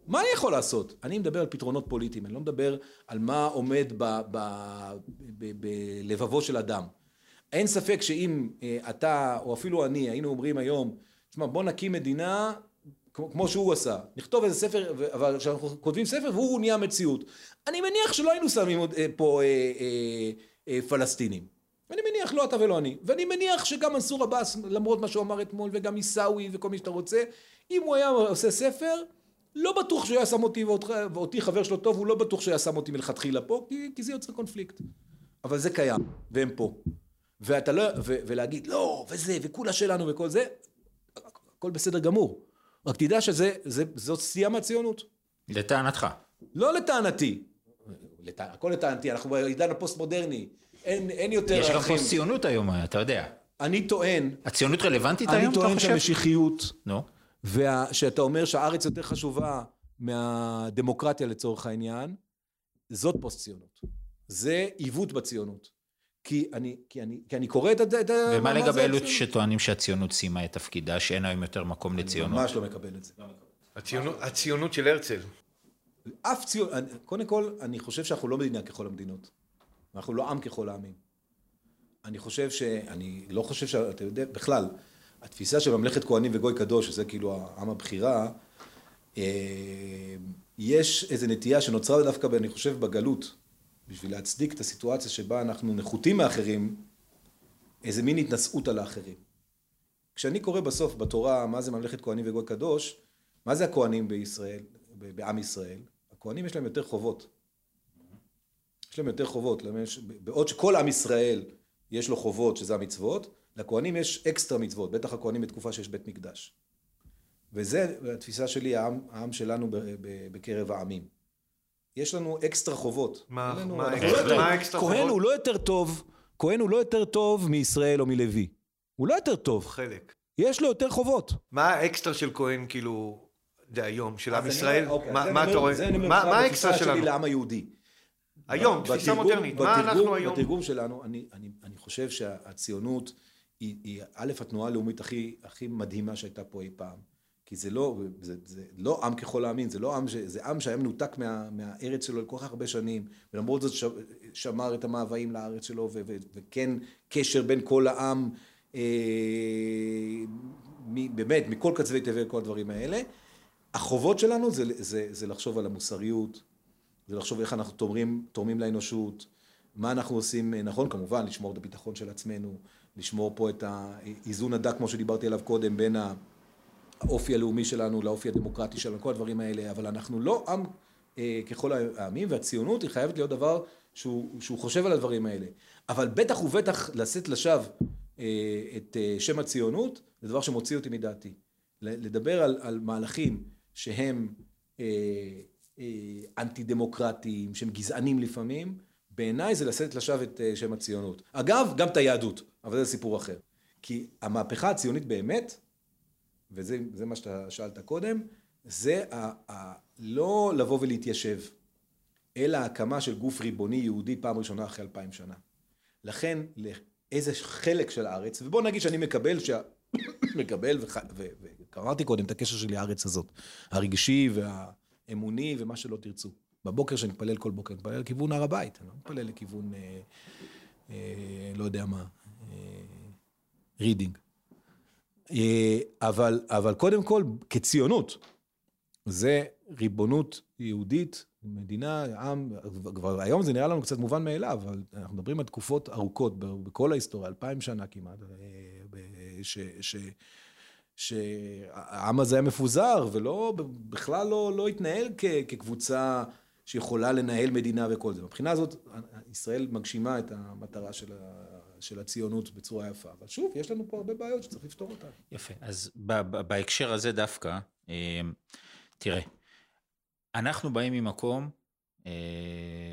מה אני יכול לעשות? אני מדבר על פתרונות פוליטיים, אני לא מדבר על מה עומד בלבבו של אדם. אין ספק שאם אתה, או אפילו אני, היינו אומרים היום, זאת אומרת, בוא נקים מדינה כמו, כמו שהוא עשה. נכתוב איזה ספר, אבל כשאנחנו כותבים ספר, והוא נהיה מציאות. אני מניח שלא היינו שמים פה אה, אה, אה, פלסטינים. אני מניח, לא אתה ולא אני. ואני מניח שגם מנסור עבאס, למרות מה שהוא אמר אתמול, וגם עיסאווי וכל מי שאתה רוצה, אם הוא היה עושה ספר, לא בטוח שהוא היה שם אותי ואותי חבר שלו טוב, הוא לא בטוח שהוא היה שם אותי מלכתחילה פה, כי, כי זה יוצר קונפליקט. אבל זה קיים, והם פה. ואתה לא, ו, ולהגיד, לא, וזה, וכולה שלנו וכל זה, הכל בסדר גמור. רק תדע שזה, זה, זאת סיים הציונות. לטענתך. לא לטענתי. לטע... הכל לטענתי, אנחנו בעידן הפוסט-מודרני. אין, אין יותר... יש לך פוסט-ציונות היום, אתה יודע. אני טוען... הציונות רלוונטית היום, אתה חושב? אני טוען שהמשיחיות, no. וה... שאתה אומר שהארץ יותר חשובה מהדמוקרטיה לצורך העניין, זאת פוסט-ציונות. זה עיוות בציונות. כי אני, כי אני, כי אני קורא את, את ומה לגבי אלו שטוענים שהציונות סיימה את תפקידה, שאין היום יותר מקום לציונות? אני ממש לא מקבל את זה. הציונות, הציונות של הרצל. אף ציונות, קודם כל, אני חושב שאנחנו לא מדינה ככל המדינות. אנחנו לא עם ככל העמים. אני חושב ש... אני לא חושב שאתה יודע, בכלל, התפיסה של ממלכת כהנים וגוי קדוש, שזה כאילו העם הבחירה, יש איזו נטייה שנוצרה דווקא, אני חושב, בגלות, בשביל להצדיק את הסיטואציה שבה אנחנו נחותים מאחרים, איזה מין התנשאות על האחרים. כשאני קורא בסוף בתורה, מה זה ממלכת כהנים וגוי קדוש, מה זה הכהנים בישראל, בעם ישראל? הכהנים יש להם יותר חובות. יש להם יותר חובות, בעוד שכל עם ישראל יש לו חובות, שזה המצוות, לכהנים יש אקסטרה מצוות, בטח הכהנים בתקופה שיש בית מקדש. וזה התפיסה שלי, העם, העם שלנו בקרב העמים. יש לנו אקסטרה חובות. מה אקסטרה חובות? כהן הוא לא יותר טוב, כהן הוא לא יותר טוב מישראל או מלוי. הוא לא יותר טוב. חלק. יש לו יותר חובות. מה האקסטרה של כהן, כאילו, זה היום, של עם ישראל? מה אתה רואה? מה האקסטרה שלנו? לעם היהודי. היום, תפיסה מודרנית. מה אנחנו היום? בתרגום שלנו, אני חושב שהציונות היא א' התנועה הלאומית הכי מדהימה שהייתה פה אי פעם. כי זה לא, זה, זה לא עם ככל העמים, זה, לא עם, זה עם שהיה מנותק מה, מהארץ שלו לכל כך הרבה שנים, ולמרות זאת ש, שמר את המאוויים לארץ שלו, ו, ו, וכן קשר בין כל העם, אה, מ, באמת, מכל קצווי תבל, כל הדברים האלה. החובות שלנו זה, זה, זה לחשוב על המוסריות, זה לחשוב איך אנחנו תורמים, תורמים לאנושות, מה אנחנו עושים, נכון, כמובן, לשמור את הביטחון של עצמנו, לשמור פה את האיזון הדק, כמו שדיברתי עליו קודם, בין ה... האופי הלאומי שלנו, לאופי הדמוקרטי שלנו, כל הדברים האלה, אבל אנחנו לא עם אה, ככל העמים, והציונות היא חייבת להיות דבר שהוא, שהוא חושב על הדברים האלה. אבל בטח ובטח לשאת לשווא אה, את אה, שם הציונות, זה דבר שמוציא אותי מדעתי. לדבר על, על מהלכים שהם אה, אה, אנטי-דמוקרטיים, שהם גזענים לפעמים, בעיניי זה לשאת לשווא את אה, שם הציונות. אגב, גם את היהדות, אבל זה סיפור אחר. כי המהפכה הציונית באמת, וזה זה מה שאתה שאלת קודם, זה ה, ה, לא לבוא ולהתיישב, אלא הקמה של גוף ריבוני יהודי פעם ראשונה אחרי אלפיים שנה. לכן, לאיזה חלק של הארץ, ובוא נגיד שאני מקבל, שה, מקבל וח, ו, וקראתי קודם את הקשר שלי הארץ הזאת, הרגשי והאמוני ומה שלא תרצו. בבוקר שנתפלל כל בוקר, נתפלל לכיוון הר הבית, אני לא מתפלל לכיוון... לא יודע מה, רידינג. אבל, אבל קודם כל, כציונות, זה ריבונות יהודית, מדינה, עם, כבר היום זה נראה לנו קצת מובן מאליו, אבל אנחנו מדברים על תקופות ארוכות, בכל ההיסטוריה, אלפיים שנה כמעט, ש... ש שהעם הזה היה מפוזר, ולא, בכלל לא, לא התנהל כ, כקבוצה שיכולה לנהל מדינה וכל זה. מבחינה הזאת, ישראל מגשימה את המטרה של, ה, של הציונות בצורה יפה. אבל שוב, יש לנו פה הרבה בעיות שצריך לפתור אותן. יפה. אז ב, ב, בהקשר הזה דווקא, תראה, אנחנו באים ממקום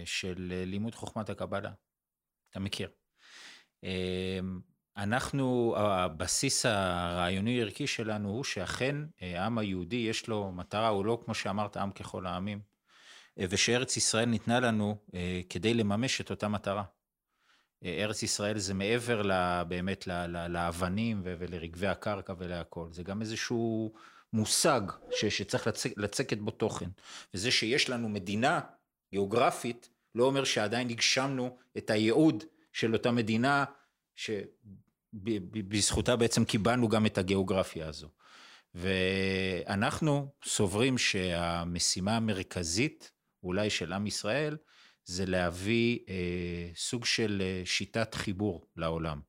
של לימוד חוכמת הקבלה. אתה מכיר? אנחנו, הבסיס הרעיוני ערכי שלנו הוא שאכן העם היהודי יש לו מטרה, הוא לא כמו שאמרת עם ככל העמים, ושארץ ישראל ניתנה לנו כדי לממש את אותה מטרה. ארץ ישראל זה מעבר באמת לאבנים ולרגבי הקרקע ולהכל, זה גם איזשהו מושג שצריך לצקת בו תוכן, וזה שיש לנו מדינה גיאוגרפית, לא אומר שעדיין הגשמנו את הייעוד של אותה מדינה, שבזכותה בעצם קיבלנו גם את הגיאוגרפיה הזו. ואנחנו סוברים שהמשימה המרכזית, אולי של עם ישראל, זה להביא אה, סוג של שיטת חיבור לעולם,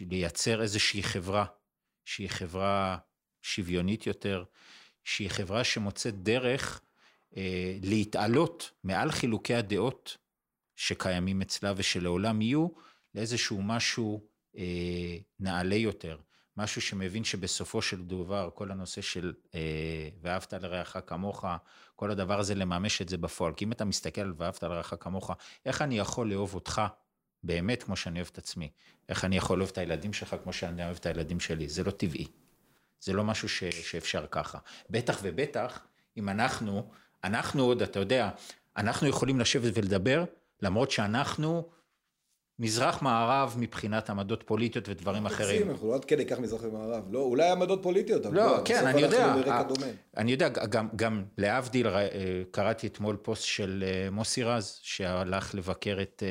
לייצר איזושהי חברה, שהיא חברה שוויונית יותר, שהיא חברה שמוצאת דרך אה, להתעלות מעל חילוקי הדעות שקיימים אצלה ושלעולם יהיו, לאיזשהו משהו אה, נעלה יותר, משהו שמבין שבסופו של דבר, כל הנושא של אה, ואהבת לרעך כמוך, כל הדבר הזה לממש את זה בפועל, כי אם אתה מסתכל על ואהבת לרעך כמוך, איך אני יכול לאהוב אותך באמת כמו שאני אוהב את עצמי, איך אני יכול לאהוב את הילדים שלך כמו שאני אוהב את הילדים שלי, זה לא טבעי, זה לא משהו ש, שאפשר ככה, בטח ובטח, אם אנחנו, אנחנו עוד, אתה יודע, אנחנו יכולים לשבת ולדבר, למרות שאנחנו, מזרח מערב מבחינת עמדות פוליטיות ודברים אחרים. אנחנו לא עד כדי כך מזרח ומערב, לא, אולי עמדות פוליטיות, אבל לא, כן, אני יודע, אני יודע, גם, גם להבדיל, קראתי אתמול פוסט של מוסי רז, שהלך לבקר את,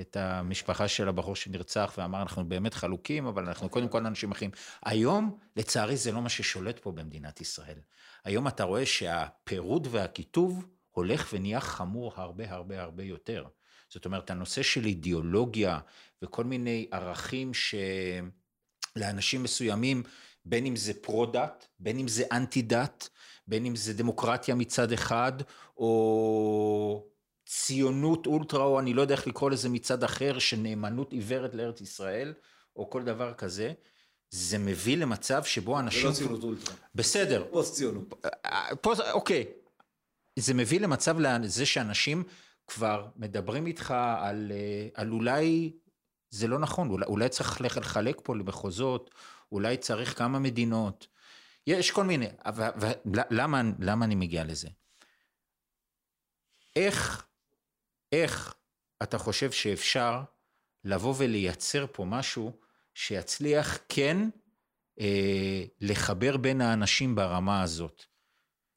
את המשפחה של הבחור שנרצח, ואמר, אנחנו באמת חלוקים, אבל אנחנו קודם כל אנשים אחים. היום, לצערי, זה לא מה ששולט פה במדינת ישראל. היום אתה רואה שהפירוד והכיתוב הולך ונהיה חמור הרבה, הרבה, הרבה יותר. זאת אומרת, הנושא של אידיאולוגיה וכל מיני ערכים שלאנשים מסוימים, בין אם זה פרו-דת, בין אם זה אנטי-דת, בין אם זה דמוקרטיה מצד אחד, או ציונות אולטרה, או אני לא יודע איך לקרוא לזה מצד אחר, שנאמנות עיוורת לארץ ישראל, או כל דבר כזה, זה מביא למצב שבו אנשים... זה לא ציונות אולטרה. בסדר. פוסט ציונות. פוסט, אוקיי. זה מביא למצב לזה שאנשים... כבר מדברים איתך על, על אולי, זה לא נכון, אולי, אולי צריך לחלק פה למחוזות, אולי צריך כמה מדינות, יש כל מיני, אבל, ולמה, למה אני מגיע לזה? איך, איך אתה חושב שאפשר לבוא ולייצר פה משהו, שיצליח כן אה, לחבר בין האנשים ברמה הזאת,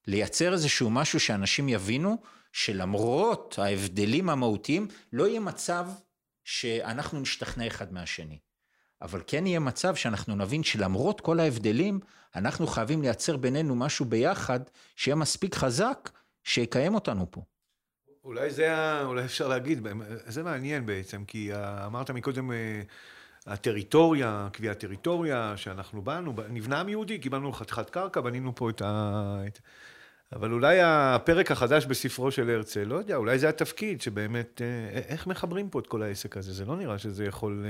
לייצר איזשהו משהו שאנשים יבינו, שלמרות ההבדלים המהותיים, לא יהיה מצב שאנחנו נשתכנע אחד מהשני. אבל כן יהיה מצב שאנחנו נבין שלמרות כל ההבדלים, אנחנו חייבים לייצר בינינו משהו ביחד, שיהיה מספיק חזק, שיקיים אותנו פה. אולי זה, אולי אפשר להגיד, זה מעניין בעצם, כי אמרת מקודם, הטריטוריה, קביעת טריטוריה, שאנחנו באנו, נבנה מיהודי, קיבלנו חתיכת קרקע, בנינו פה את ה... אבל אולי הפרק החדש בספרו של הרצל, לא יודע, אולי זה התפקיד שבאמת, איך מחברים פה את כל העסק הזה? זה לא נראה שזה יכול...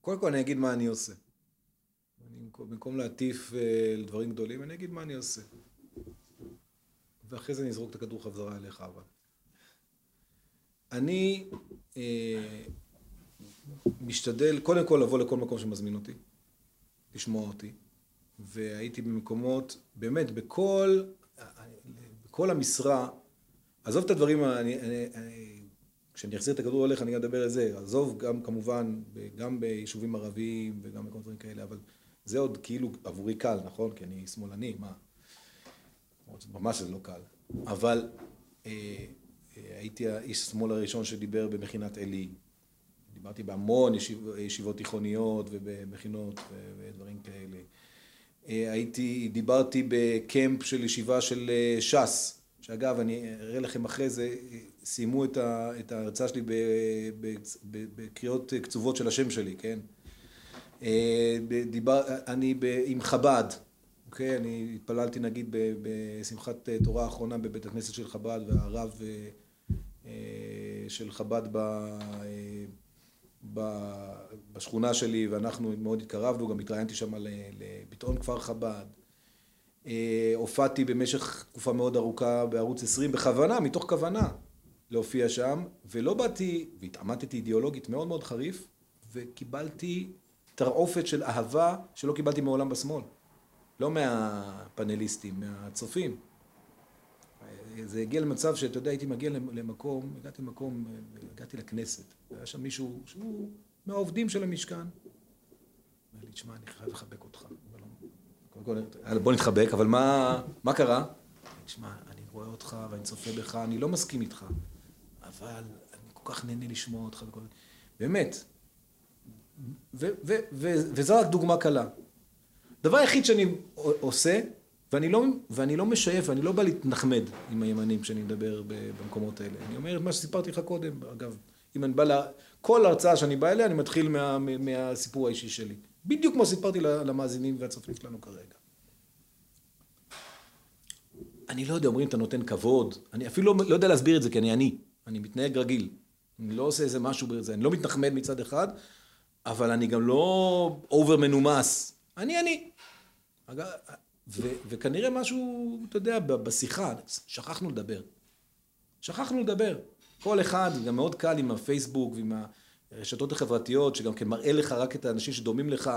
קודם כל אני אגיד מה אני עושה. במקום להטיף לדברים גדולים, אני אגיד מה אני עושה. ואחרי זה נזרוק את הכדור חזרה אליך, אבל. אני משתדל, קודם כל לבוא לכל מקום שמזמין אותי, לשמוע אותי. והייתי במקומות, באמת, בכל, בכל המשרה, עזוב את הדברים, אני, אני, אני, כשאני אחזיר את הכדור הולך, אני אדבר על זה, עזוב גם כמובן, גם ביישובים ערביים וגם בכל דברים כאלה, אבל זה עוד כאילו עבורי קל, נכון? כי אני שמאלני, מה? ממש זה לא קל. אבל אה, הייתי האיש שמאל הראשון שדיבר במכינת אלי, דיברתי בהמון ישיב, ישיבות תיכוניות ובמכינות ודברים כאלה. הייתי, דיברתי בקמפ של ישיבה של שס, שאגב, אני אראה לכם אחרי זה, סיימו את, ה, את ההרצאה שלי בקריאות קצובות של השם שלי, כן? דיבר, אני ב, עם חב"ד, אוקיי? אני התפללתי נגיד ב, בשמחת תורה האחרונה בבית הכנסת של חב"ד, והרב של חב"ד ב, ב, בשכונה שלי, ואנחנו מאוד התקרבנו, גם התראיינתי שם לפתאון כפר חב"ד. הופעתי במשך תקופה מאוד ארוכה בערוץ עשרים, בכוונה, מתוך כוונה להופיע שם, ולא באתי, והתעמתתי אידיאולוגית מאוד מאוד חריף, וקיבלתי תרעופת של אהבה שלא קיבלתי מעולם בשמאל. לא מהפנליסטים, מהצופים. זה הגיע למצב שאתה יודע, הייתי מגיע למקום, הגעתי למקום, הגעתי לכנסת, היה שם מישהו שהוא מהעובדים של המשכן. אומר לי, תשמע, אני חייב לחבק אותך. בוא נתחבק, אבל מה, מה קרה? תשמע, אני רואה אותך ואני צופה בך, אני לא מסכים איתך, אבל אני כל כך נהנה לשמוע אותך וכל... באמת. ו- ו- ו- ו- וזו רק דוגמה קלה. דבר היחיד שאני עושה, ואני לא, ואני לא משייף, אני לא בא להתנחמד עם הימנים כשאני מדבר במקומות האלה. אני אומר את מה שסיפרתי לך קודם, אגב, אם אני בא לה, כל הרצאה שאני בא אליה, אני מתחיל מה, מה, מהסיפור האישי שלי. בדיוק כמו סיפרתי למאזינים והצופים שלנו כרגע. אני לא יודע, אומרים, אתה נותן כבוד. אני אפילו לא, לא יודע להסביר את זה, כי אני אני. אני מתנהג רגיל. אני לא עושה איזה משהו בזה. אני לא מתנחמד מצד אחד, אבל אני גם לא אובר מנומס. אני אני. אגב, ו, וכנראה משהו, אתה יודע, בשיחה, שכחנו לדבר. שכחנו לדבר. כל אחד, גם מאוד קל עם הפייסבוק ועם ה... הרשתות החברתיות, שגם כן מראה לך רק את האנשים שדומים לך,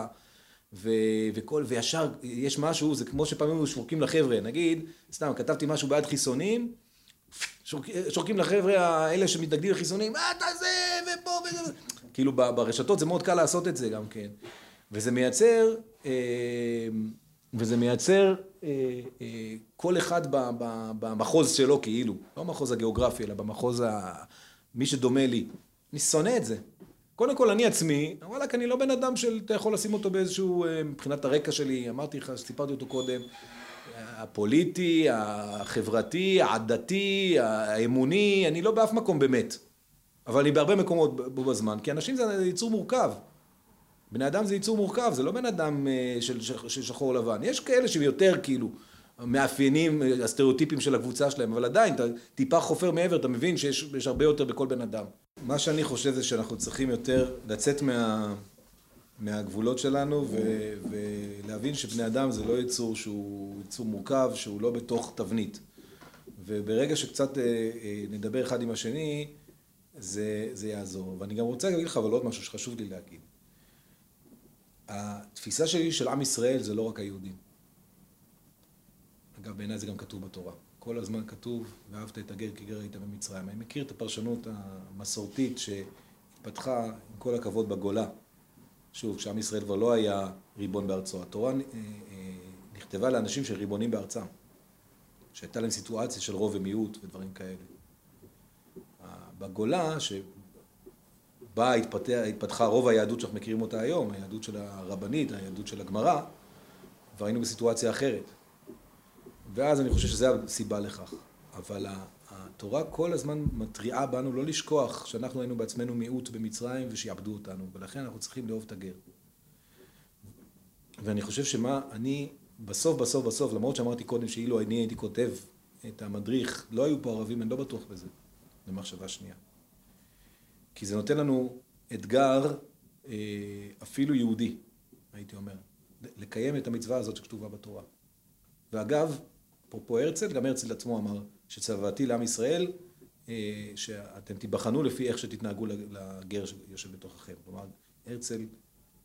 ו- וכל, וישר יש משהו, זה כמו שפעמים שורקים לחבר'ה, נגיד, סתם, כתבתי משהו בעד חיסונים, שורק, שורקים לחבר'ה האלה שמתנגדים לחיסונים, אתה זה, ופה, וזה, כאילו ברשתות זה מאוד קל לעשות את זה גם כן, וזה מייצר, וזה מייצר כל אחד במחוז שלו כאילו, לא במחוז הגיאוגרפי, אלא במחוז ה... מי שדומה לי, אני שונא את זה. קודם כל, אני עצמי, וואלה, אני לא בן אדם שאתה יכול לשים אותו באיזשהו, מבחינת הרקע שלי, אמרתי לך, סיפרתי אותו קודם, הפוליטי, החברתי, העדתי, האמוני, אני לא באף מקום באמת. אבל אני בהרבה מקומות בזמן, כי אנשים זה ייצור מורכב. בן אדם זה ייצור מורכב, זה לא בן אדם של שחור לבן. יש כאלה שיותר כאילו, מאפיינים, הסטריאוטיפים של הקבוצה שלהם, אבל עדיין, אתה טיפה חופר מעבר, אתה מבין שיש הרבה יותר בכל בן אדם. מה שאני חושב זה שאנחנו צריכים יותר לצאת מה, מהגבולות שלנו, ו, ולהבין שבני אדם זה לא ייצור שהוא ייצור מורכב, שהוא לא בתוך תבנית. וברגע שקצת נדבר אחד עם השני, זה, זה יעזור. ואני גם רוצה להגיד לך, אבל עוד משהו שחשוב לי להגיד. התפיסה שלי של עם ישראל זה לא רק היהודים. אגב, בעיניי זה גם כתוב בתורה. כל הזמן כתוב, ואהבת את הגר כגר היית במצרים. אני מכיר את הפרשנות המסורתית שהתפתחה, עם כל הכבוד, בגולה. שוב, כשעם ישראל כבר לא היה ריבון בארצו. התורה נכתבה לאנשים של ריבונים בארצם, שהייתה להם סיטואציה של רוב ומיעוט ודברים כאלה. בגולה, שבה התפתחה רוב היהדות שאנחנו מכירים אותה היום, היהדות של הרבנית, היהדות של הגמרא, והיינו בסיטואציה אחרת. ואז אני חושב שזה הסיבה לכך. אבל התורה כל הזמן מטריעה בנו לא לשכוח שאנחנו היינו בעצמנו מיעוט במצרים ושיעבדו אותנו, ולכן אנחנו צריכים לאהוב את הגר. ואני חושב שמה אני, בסוף, בסוף, בסוף, למרות שאמרתי קודם שאילו אני הייתי כותב את המדריך, לא היו פה ערבים, אני לא בטוח בזה, למחשבה שנייה. כי זה נותן לנו אתגר אפילו יהודי, הייתי אומר, לקיים את המצווה הזאת שכתובה בתורה. ואגב, אפרופו הרצל, גם הרצל עצמו אמר שצוואתי לעם ישראל, שאתם תיבחנו לפי איך שתתנהגו לגר שיושב בתוככם. כלומר, הרצל,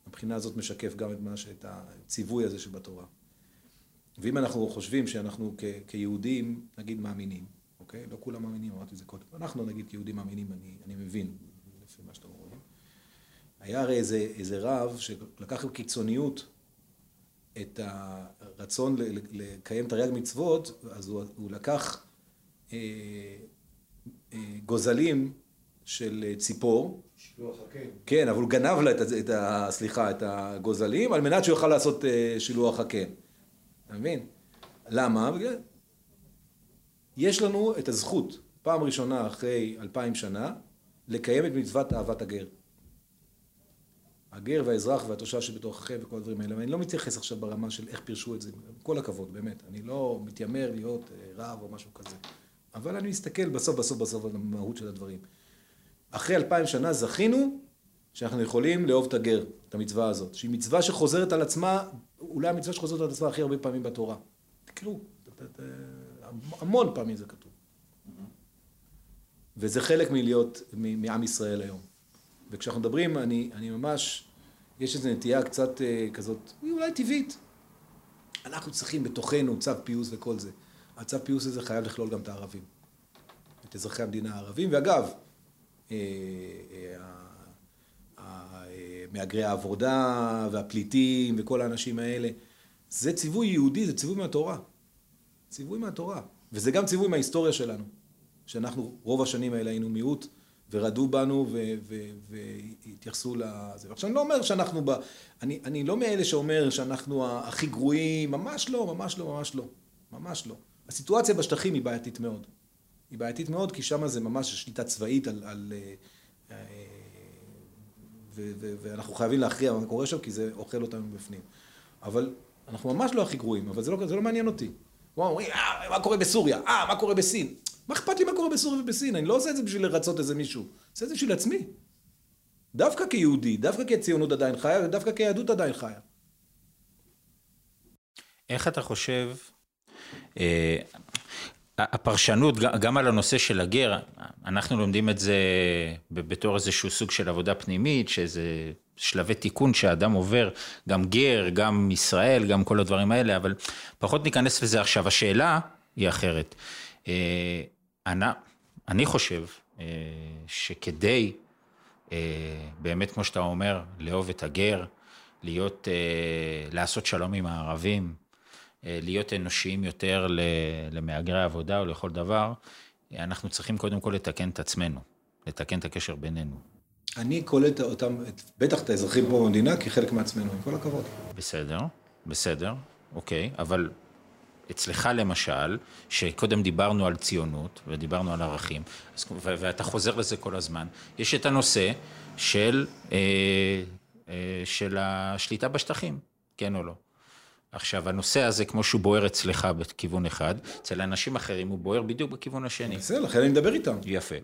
מבחינה הזאת משקף גם את, מה ש... את הציווי הזה שבתורה. ואם אנחנו חושבים שאנחנו כ... כיהודים, נגיד, מאמינים, אוקיי? לא כולם מאמינים, אמרתי זה קודם. אנחנו נגיד כיהודים מאמינים, אני, אני מבין, לפי מה שאתם רואים. היה הרי איזה, איזה רב שלקח קיצוניות, את הרצון לקיים תרי"ג מצוות, אז הוא, הוא לקח אה, אה, גוזלים של ציפור. שילוח חכים. כן, אבל הוא גנב לה את, את, סליחה, את הגוזלים, על מנת שהוא יוכל לעשות שילוח חכים. אתה מבין? למה? בגלל... יש לנו את הזכות, פעם ראשונה אחרי אלפיים שנה, לקיים את מצוות אהבת הגר. הגר והאזרח והתושב שבתוככם וכל הדברים האלה. אני לא מתייחס עכשיו ברמה של איך פירשו את זה, כל הכבוד, באמת. אני לא מתיימר להיות רב או משהו כזה. אבל אני מסתכל בסוף, בסוף, בסוף על המהות של הדברים. אחרי אלפיים שנה זכינו שאנחנו יכולים לאהוב את הגר, את המצווה הזאת. שהיא מצווה שחוזרת על עצמה, אולי המצווה שחוזרת על עצמה הכי הרבה פעמים בתורה. תקראו, המון פעמים זה כתוב. וזה חלק מלהיות, מעם ישראל היום. וכשאנחנו מדברים, אני, אני ממש, יש איזו נטייה קצת אה, כזאת, אולי טבעית. אנחנו צריכים בתוכנו צו פיוס וכל זה. הצו פיוס הזה חייב לכלול גם את הערבים. את אזרחי המדינה הערבים. ואגב, אה, אה, מהגרי העבודה והפליטים וכל האנשים האלה, זה ציווי יהודי, זה ציווי מהתורה. ציווי מהתורה. וזה גם ציווי מההיסטוריה שלנו. שאנחנו רוב השנים האלה היינו מיעוט, ורדו בנו והתייחסו לזה. עכשיו אני לא אומר שאנחנו, ב... אני, אני לא מאלה שאומר שאנחנו הכי גרועים, ממש לא, ממש לא, ממש לא, ממש לא. הסיטואציה בשטחים היא בעייתית מאוד. היא בעייתית מאוד כי שם זה ממש שליטה צבאית על... על ו, ו, ו, ואנחנו חייבים להכריע מה קורה שם כי זה אוכל אותנו מבפנים. אבל אנחנו ממש לא הכי גרועים, אבל זה לא, זה לא מעניין אותי. אומרים, אה, מה קורה בסוריה? אה, מה קורה בסין? מה אכפת לי מה קורה בסוריה ובסין? אני לא עושה את זה בשביל לרצות איזה מישהו. אני עושה את זה בשביל עצמי. דווקא כיהודי, דווקא כציונות עדיין חיה, ודווקא כיהדות עדיין חיה. איך אתה חושב, אה, הפרשנות, גם על הנושא של הגר, אנחנו לומדים את זה בתור איזשהו סוג של עבודה פנימית, שזה שלבי תיקון שהאדם עובר, גם גר, גם ישראל, גם כל הדברים האלה, אבל פחות ניכנס לזה עכשיו. השאלה היא אחרת. אני, אני חושב שכדי באמת כמו שאתה אומר לאהוב את הגר, להיות, לעשות שלום עם הערבים, להיות אנושיים יותר למהגרי העבודה או לכל דבר, אנחנו צריכים קודם כל לתקן את עצמנו, לתקן את הקשר בינינו. אני קולט אותם, בטח את האזרחים פה במדינה, כי חלק מעצמנו, עם כל הכבוד. בסדר, בסדר, אוקיי, אבל... אצלך למשל, שקודם דיברנו על ציונות ודיברנו על ערכים, ואתה חוזר לזה כל הזמן, יש את הנושא של, של השליטה בשטחים, כן או לא. עכשיו, הנושא הזה, כמו שהוא בוער אצלך בכיוון אחד, אצל אנשים אחרים הוא בוער בדיוק בכיוון השני. בסדר, לכן אני מדבר איתם. יפה.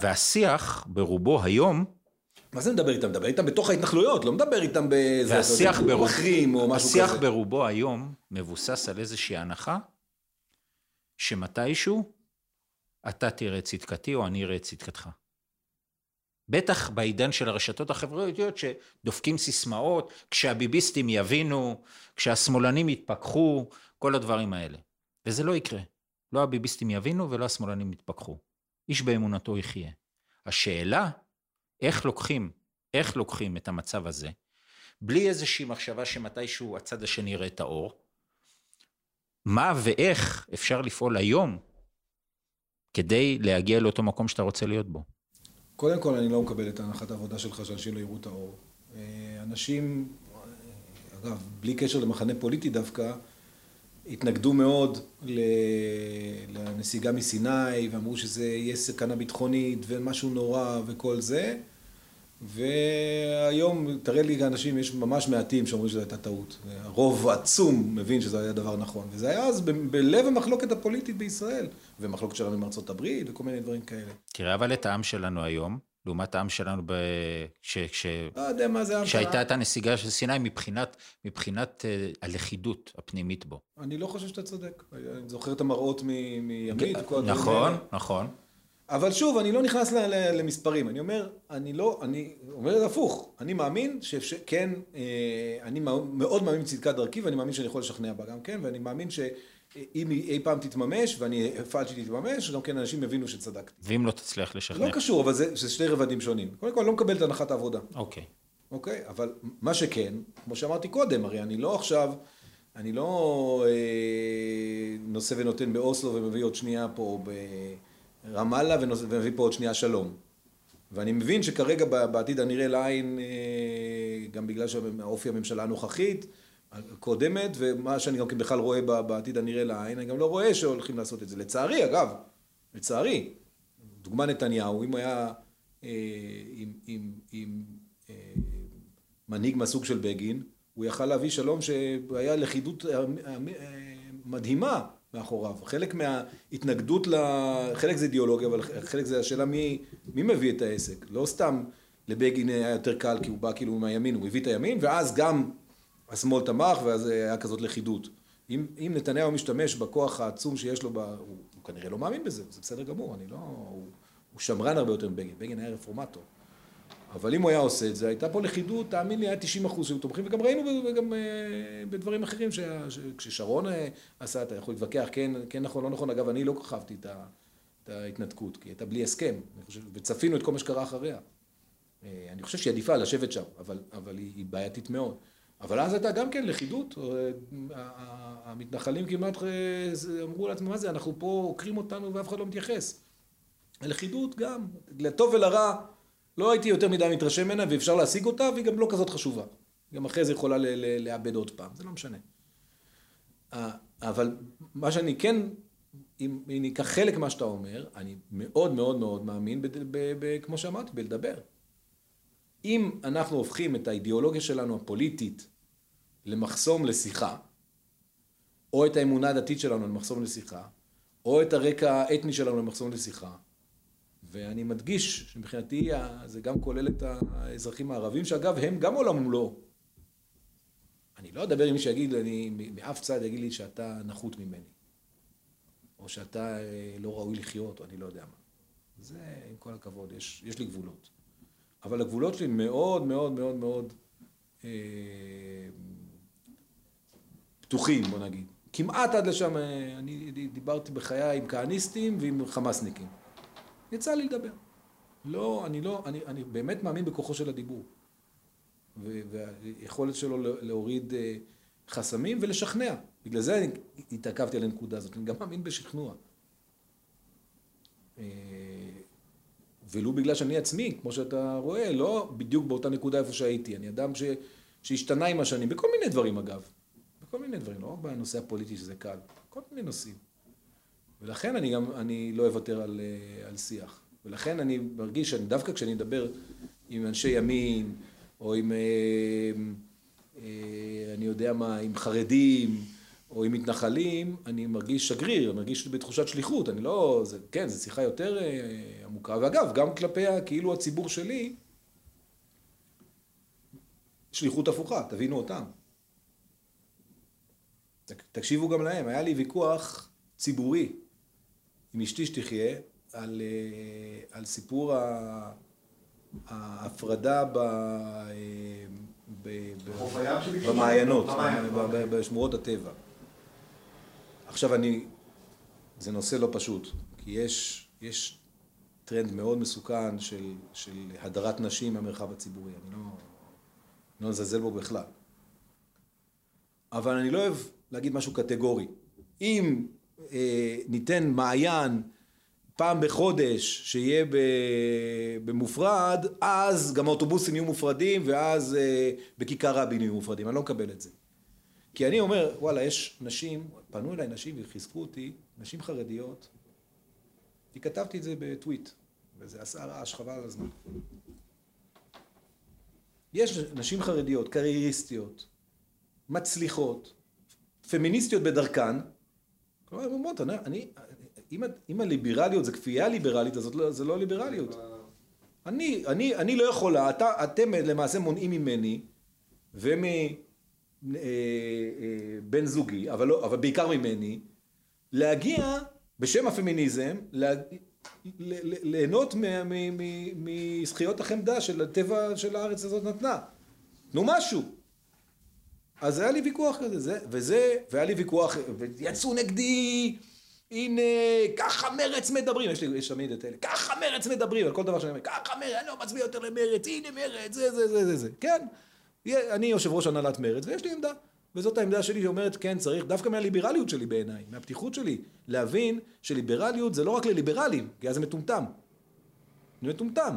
והשיח ברובו היום, מה זה מדבר איתם? מדבר איתם בתוך ההתנחלויות, לא מדבר איתם באיזה... והשיח ברוב... מחרים או משהו כזה. השיח ברובו היום מבוסס על איזושהי הנחה, שמתישהו אתה תראה צדקתי או אני אראה צדקתך. בטח בעידן של הרשתות החברתיות שדופקים סיסמאות, כשהביביסטים יבינו, כשהשמאלנים יתפכחו, כל הדברים האלה. וזה לא יקרה. לא הביביסטים יבינו ולא השמאלנים יתפכחו. איש באמונתו יחיה. השאלה... איך לוקחים, איך לוקחים את המצב הזה, בלי איזושהי מחשבה שמתישהו הצד השני יראה את האור, מה ואיך אפשר לפעול היום, כדי להגיע לאותו מקום שאתה רוצה להיות בו? קודם כל, אני לא מקבל את הנחת העבודה שלך, שאנשים לא יראו את האור. אנשים, אגב, בלי קשר למחנה פוליטי דווקא, התנגדו מאוד לנסיגה מסיני, ואמרו שזה יהיה סכנה ביטחונית ומשהו נורא וכל זה. והיום, תראה לי אנשים, יש ממש מעטים שאומרים שזו הייתה טעות. הרוב עצום מבין שזה היה דבר נכון. וזה היה אז בלב המחלוקת הפוליטית בישראל, ומחלוקת שלנו עם ארצות הברית וכל מיני דברים כאלה. תראה אבל את העם שלנו היום, לעומת העם שלנו כשהייתה את הנסיגה של סיני מבחינת, מבחינת הלכידות הפנימית בו. אני לא חושב שאתה צודק. אני זוכר את המראות מימית. נכון, נכון. אבל שוב, אני לא נכנס למספרים. אני אומר, אני לא, אני אומר את הפוך. אני מאמין שכן, אני מאוד מאמין בצדקת דרכי, ואני מאמין שאני יכול לשכנע בה גם כן, ואני מאמין ש... אם אי פעם תתממש, ואני אפעל שתתממש, גם כן אנשים הבינו שצדקתי. ואם לא תצליח לשכנע. לא קשור, אבל זה, זה שני רבדים שונים. קודם כל, לא מקבל את הנחת העבודה. אוקיי. אוקיי, אבל מה שכן, כמו שאמרתי קודם, הרי אני לא עכשיו, אני לא אה, נושא ונותן באוסלו ומביא עוד שנייה פה ברמאללה, ונושא, ומביא פה עוד שנייה שלום. ואני מבין שכרגע בעתיד הנראה לעין, גם בגלל שהאופי הממשלה הנוכחית, קודמת, ומה שאני גם בכלל רואה בעתיד הנראה לעין, אני גם לא רואה שהולכים לעשות את זה. לצערי, אגב, לצערי, דוגמה נתניהו, אם היה עם, עם, עם, עם מנהיג מהסוג של בגין, הוא יכל להביא שלום שהיה לכידות מדהימה מאחוריו. חלק מההתנגדות, חלק זה אידיאולוגיה, אבל חלק זה השאלה מי, מי מביא את העסק. לא סתם לבגין היה יותר קל, כי הוא בא כאילו מהימין, הוא הביא את הימין, ואז גם השמאל תמך, ואז היה כזאת לכידות. אם, אם נתניהו משתמש בכוח העצום שיש לו, ב, הוא, הוא כנראה לא מאמין בזה, זה בסדר גמור, אני לא, הוא, הוא שמרן הרבה יותר מבגין, בגין היה רפורמטור. אבל אם הוא היה עושה את זה, הייתה פה לכידות, תאמין לי, היה תשעים אחוז שהם תומכים, וגם ראינו גם בדברים אחרים, כששרון עשה, אתה יכול להתווכח, כן, כן נכון, לא נכון, אגב, אני לא חייבתי את ההתנתקות, כי הייתה בלי הסכם, וצפינו את כל מה שקרה אחריה. אני חושב שהיא עדיפה לשבת שם, אבל, אבל היא בעייתית מאוד. אבל אז הייתה גם כן לכידות, המתנחלים כמעט אמרו לעצמם, מה זה, אנחנו פה עוקרים אותנו ואף אחד לא מתייחס. הלכידות גם, לטוב ולרע, לא הייתי יותר מדי מתרשם ממנה, ואפשר להשיג אותה, והיא גם לא כזאת חשובה. גם אחרי זה יכולה לאבד עוד פעם, זה לא משנה. אבל מה שאני כן, אם ניקח חלק מה שאתה אומר, אני מאוד מאוד מאוד מאמין, כמו שאמרתי, בלדבר. אם אנחנו הופכים את האידיאולוגיה שלנו הפוליטית למחסום לשיחה, או את האמונה הדתית שלנו למחסום לשיחה, או את הרקע האתני שלנו למחסום לשיחה, ואני מדגיש שמבחינתי זה גם כולל את האזרחים הערבים, שאגב הם גם עולם ומלואו. אני לא אדבר עם מי שיגיד לי, מאף צד יגיד לי שאתה נחות ממני, או שאתה לא ראוי לחיות, או אני לא יודע מה. זה, עם כל הכבוד, יש, יש לי גבולות. אבל הגבולות שלי מאוד מאוד מאוד מאוד אה, פתוחים, בוא נגיד. כמעט עד לשם, אני דיברתי בחיי עם כהניסטים ועם חמאסניקים. יצא לי לדבר. לא, אני לא, אני, אני באמת מאמין בכוחו של הדיבור. והיכולת שלו להוריד חסמים ולשכנע. בגלל זה אני התעכבתי על הנקודה הזאת. אני גם מאמין בשכנוע. ולו בגלל שאני עצמי, כמו שאתה רואה, לא בדיוק באותה נקודה איפה שהייתי. אני אדם ש, שהשתנה עם השנים, בכל מיני דברים אגב. בכל מיני דברים, לא רק בנושא הפוליטי שזה קל. כל מיני נושאים. ולכן אני גם, אני לא אוותר על, על שיח. ולכן אני מרגיש שאני, דווקא כשאני מדבר עם אנשי ימין, או עם, אה, אה, אני יודע מה, עם חרדים, או עם מתנחלים, אני מרגיש שגריר, אני מרגיש בתחושת שליחות, אני לא, זה, כן, זו שיחה יותר אה, עמוקה. ואגב, גם כלפי כאילו הציבור שלי, שליחות הפוכה, תבינו אותם. תקשיבו גם להם, היה לי ויכוח ציבורי, עם אשתי שתחיה, על, על סיפור ההפרדה ב, ב, במעיינות, בשמורות הטבע. עכשיו אני, זה נושא לא פשוט, כי יש, יש טרנד מאוד מסוכן של, של הדרת נשים מהמרחב הציבורי, אני לא, לא נזלזל בו בכלל. אבל אני לא אוהב להגיד משהו קטגורי. אם ניתן מעיין פעם בחודש שיהיה במופרד, אז גם האוטובוסים יהיו מופרדים, ואז בכיכר רבין יהיו מופרדים. אני לא מקבל את זה. כי אני אומר, וואלה, יש נשים, פנו אליי נשים וחיזקו אותי, נשים חרדיות, וכתבתי את זה בטוויט, וזה עשה רעש, חבל על הזמן. יש נשים חרדיות, קרייריסטיות, מצליחות, פמיניסטיות בדרכן, כלומר, הן אומרות, אם הליברליות זה כפייה הליברלית, אז זה לא ליברליות. אני לא יכולה, אתם למעשה מונעים ממני, ומבן זוגי, אבל בעיקר ממני, להגיע, בשם הפמיניזם, ליהנות מזכויות החמדה של הטבע של הארץ הזאת נתנה. נו משהו. אז היה לי ויכוח כזה, וזה, והיה לי ויכוח, ויצאו נגדי, הנה, ככה מרץ מדברים, יש לי, יש תמיד את אלה, ככה מרץ מדברים, על כל דבר שאני אומר, ככה מרץ, אני לא מצביע יותר למרץ, הנה מרץ, זה, זה, זה, זה, זה, כן, אני יושב ראש הנהלת מרץ, ויש לי עמדה, וזאת העמדה שלי שאומרת, כן, צריך, דווקא מהליברליות שלי בעיניי, מהפתיחות שלי, להבין שליברליות זה לא רק לליברלים, כי אז זה מטומטם, זה מטומטם,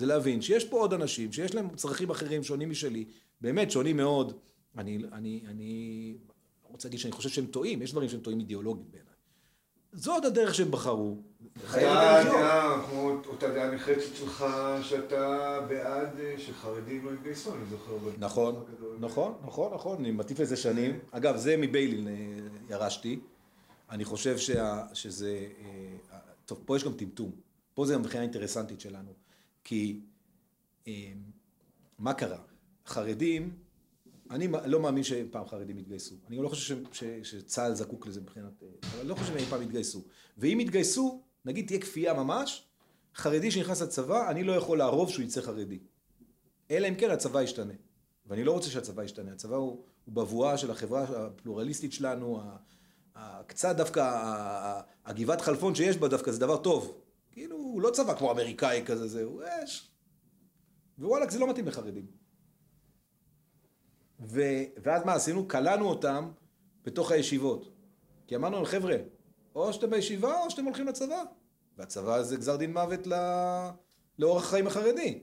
זה להבין שיש פה עוד אנשים שיש להם צרכים אחרים שונים משלי, באמת שונים מאוד. אני, אני, אני רוצה להגיד שאני חושב שהם טועים, יש דברים שהם טועים אידיאולוגית בעיניי. זו עוד הדרך שהם בחרו. היה דעה, כמו אותה דעה נחרצת שלך, שאתה בעד שחרדים לא יתגייסו, אני זוכר. נכון, נכון, נכון, נכון, אני מטיף לזה שנים. אגב, זה מביילין ירשתי. אני חושב שזה... טוב, פה יש גם טמטום. פה זה המבחינה האינטרסנטית שלנו. כי מה קרה? חרדים, אני לא מאמין שפעם חרדים יתגייסו. אני לא חושב שצה"ל זקוק לזה מבחינת... אבל לא חושב שפעם יתגייסו. ואם יתגייסו, נגיד תהיה כפייה ממש, חרדי שנכנס לצבא, אני לא יכול לערוב שהוא יצא חרדי. אלא אם כן הצבא ישתנה. ואני לא רוצה שהצבא ישתנה. הצבא הוא בבואה של החברה הפלורליסטית שלנו, קצת דווקא, הגבעת חלפון שיש בה דווקא, זה דבר טוב. כאילו, הוא לא צבא כמו אמריקאי כזה, זהו, יש. ווואלק, זה לא מתאים לחרדים. ואז מה עשינו? קלענו אותם בתוך הישיבות. כי אמרנו להם, חבר'ה, או שאתם בישיבה או שאתם הולכים לצבא. והצבא זה גזר דין מוות לאורח החיים החרדי.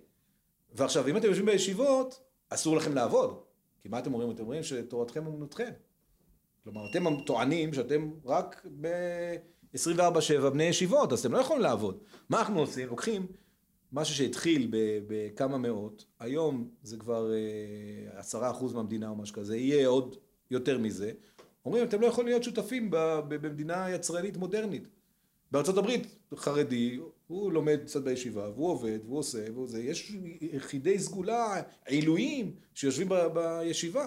ועכשיו, אם אתם יושבים בישיבות, אסור לכם לעבוד. כי מה אתם אומרים? אתם אומרים שתורתכם אומנותכם. כלומר, אתם טוענים שאתם רק ב-עשרים וארבע שבע בני ישיבות, אז אתם לא יכולים לעבוד. מה אנחנו עושים? לוקחים משהו שהתחיל בכמה מאות, היום זה כבר עשרה אחוז מהמדינה או משהו כזה, יהיה עוד יותר מזה. אומרים, אתם לא יכולים להיות שותפים במדינה יצרנית מודרנית. בארצות הברית, חרדי, הוא לומד קצת בישיבה, והוא עובד, והוא עושה, והוא זה. יש יחידי סגולה, עילויים, שיושבים בישיבה.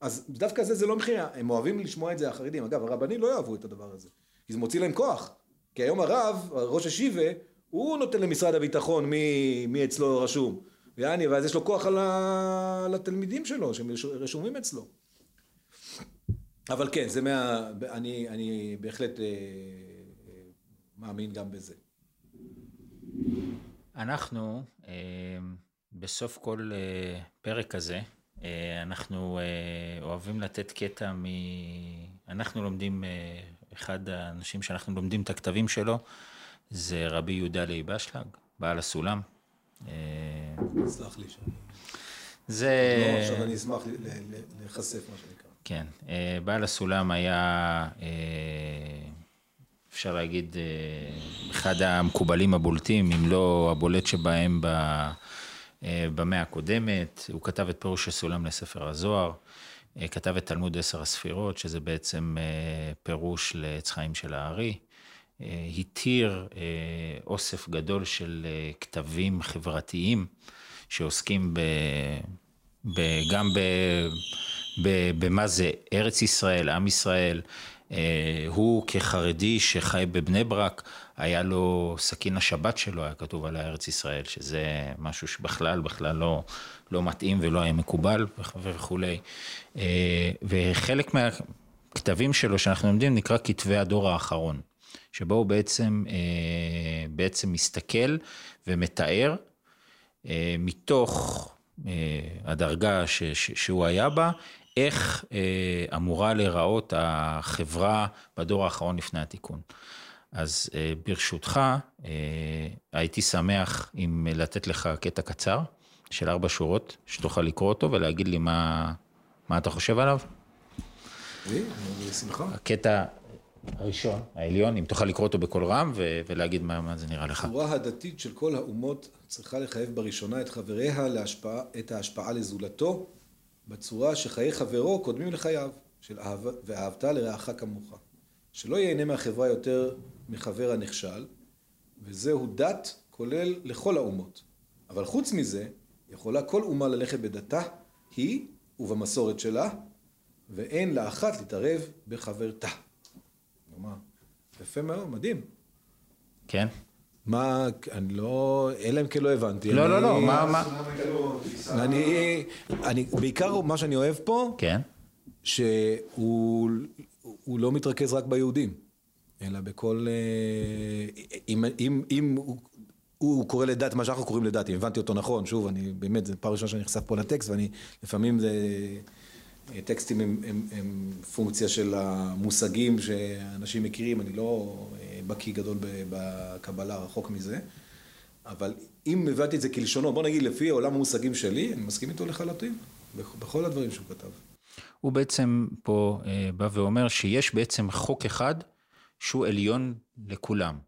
אז דווקא זה, זה לא מחייה. הם אוהבים לשמוע את זה החרדים. אגב, הרבנים לא יאהבו את הדבר הזה. כי זה מוציא להם כוח. כי היום הרב, ראש השיבה, הוא נותן למשרד הביטחון מי, מי אצלו רשום. ויעני, ואז יש לו כוח על ה... לתלמידים שלו, שהם רשומים אצלו. אבל כן, זה מה... אני, אני בהחלט אה, אה, מאמין גם בזה. אנחנו, אה, בסוף כל אה, פרק הזה, אנחנו אוהבים לתת קטע מ... אנחנו לומדים, אחד האנשים שאנחנו לומדים את הכתבים שלו, זה רבי יהודה ליבאשלג, בעל הסולם. סלח לי שם. זה... לא, עכשיו אני אשמח להיחשף מה שנקרא. כן, בעל הסולם היה, אפשר להגיד, אחד המקובלים הבולטים, אם לא הבולט שבהם ב... במאה הקודמת, הוא כתב את פירוש הסולם לספר הזוהר, כתב את תלמוד עשר הספירות, שזה בעצם פירוש לעץ חיים של הארי, התיר אוסף גדול של כתבים חברתיים, שעוסקים ב, ב, גם ב, ב, במה זה ארץ ישראל, עם ישראל, הוא כחרדי שחי בבני ברק, היה לו סכין השבת שלו, היה כתוב על הארץ ישראל, שזה משהו שבכלל, בכלל לא, לא מתאים ולא היה מקובל וכו'. וחלק מהכתבים שלו שאנחנו לומדים נקרא כתבי הדור האחרון, שבו הוא בעצם, בעצם מסתכל ומתאר מתוך הדרגה ש, ש, שהוא היה בה, איך אמורה להיראות החברה בדור האחרון לפני התיקון. אז ברשותך, הייתי שמח אם לתת לך קטע קצר של ארבע שורות, שתוכל לקרוא אותו ולהגיד לי מה, מה אתה חושב עליו. שמחה. הקטע הראשון, העליון, אם תוכל לקרוא אותו בכל רם ולהגיד מה, מה זה נראה לך. התורה הדתית של כל האומות צריכה לחייב בראשונה את חבריה להשפעה, את ההשפעה לזולתו, בצורה שחיי חברו קודמים לחייו, של אהבה, ואהבת לרעך כמוך. שלא ייהנה מהחברה יותר מחבר הנכשל, וזהו דת כולל לכל האומות. אבל חוץ מזה, יכולה כל אומה ללכת בדתה, היא ובמסורת שלה, ואין לאחת להתערב בחברתה. נאמר, יפה מאוד, מדהים. כן. מה, אני לא, אלא אם כן לא הבנתי. לא, לא, לא, מה, מה? אני, אני, בעיקר מה שאני אוהב פה, כן. שהוא, הוא לא מתרכז רק ביהודים, אלא בכל, אם, אם, אם הוא, הוא קורא לדת, מה שאנחנו קוראים לדת, אם הבנתי אותו נכון, שוב, אני, באמת, זה פעם ראשונה שאני נחשף פה לטקסט, ואני, לפעמים זה, טקסטים הם, הם, הם פונקציה של המושגים שאנשים מכירים, אני לא בקי גדול בקבלה, רחוק מזה, אבל אם הבאתי את זה כלשונו, בוא נגיד לפי העולם המושגים שלי, אני מסכים איתו לחלוטין, בכל הדברים שהוא כתב. הוא בעצם פה בא ואומר שיש בעצם חוק אחד שהוא עליון לכולם.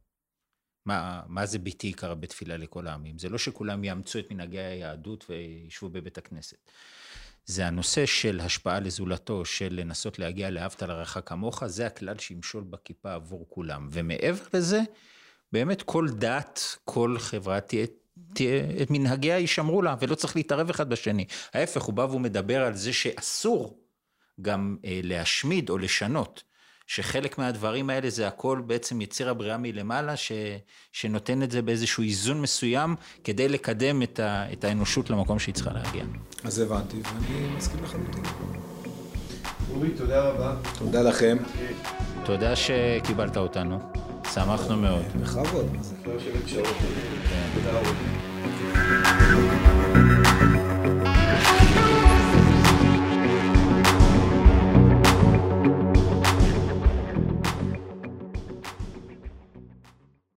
מה, מה זה ביתי עיקר בתפילה לכל העמים? זה לא שכולם יאמצו את מנהגי היהדות וישבו בבית הכנסת. זה הנושא של השפעה לזולתו, של לנסות להגיע לאהבת לרעך כמוך, זה הכלל שימשול בכיפה עבור כולם. ומעבר לזה, באמת כל דת, כל חברה תהיה, תהיה, את מנהגיה יישמרו לה, ולא צריך להתערב אחד בשני. ההפך, הוא בא והוא מדבר על זה שאסור גם אה, להשמיד או לשנות, שחלק מהדברים האלה זה הכל בעצם יציר הבריאה מלמעלה, ש, שנותן את זה באיזשהו איזון מסוים, כדי לקדם את, ה, את האנושות למקום שהיא צריכה להגיע. אז הבנתי, ואני מסכים לחלוטין. אורי, תודה רבה. תודה לכם. תודה שקיבלת אותנו. שמחנו מאוד. בכבוד. תודה רבה.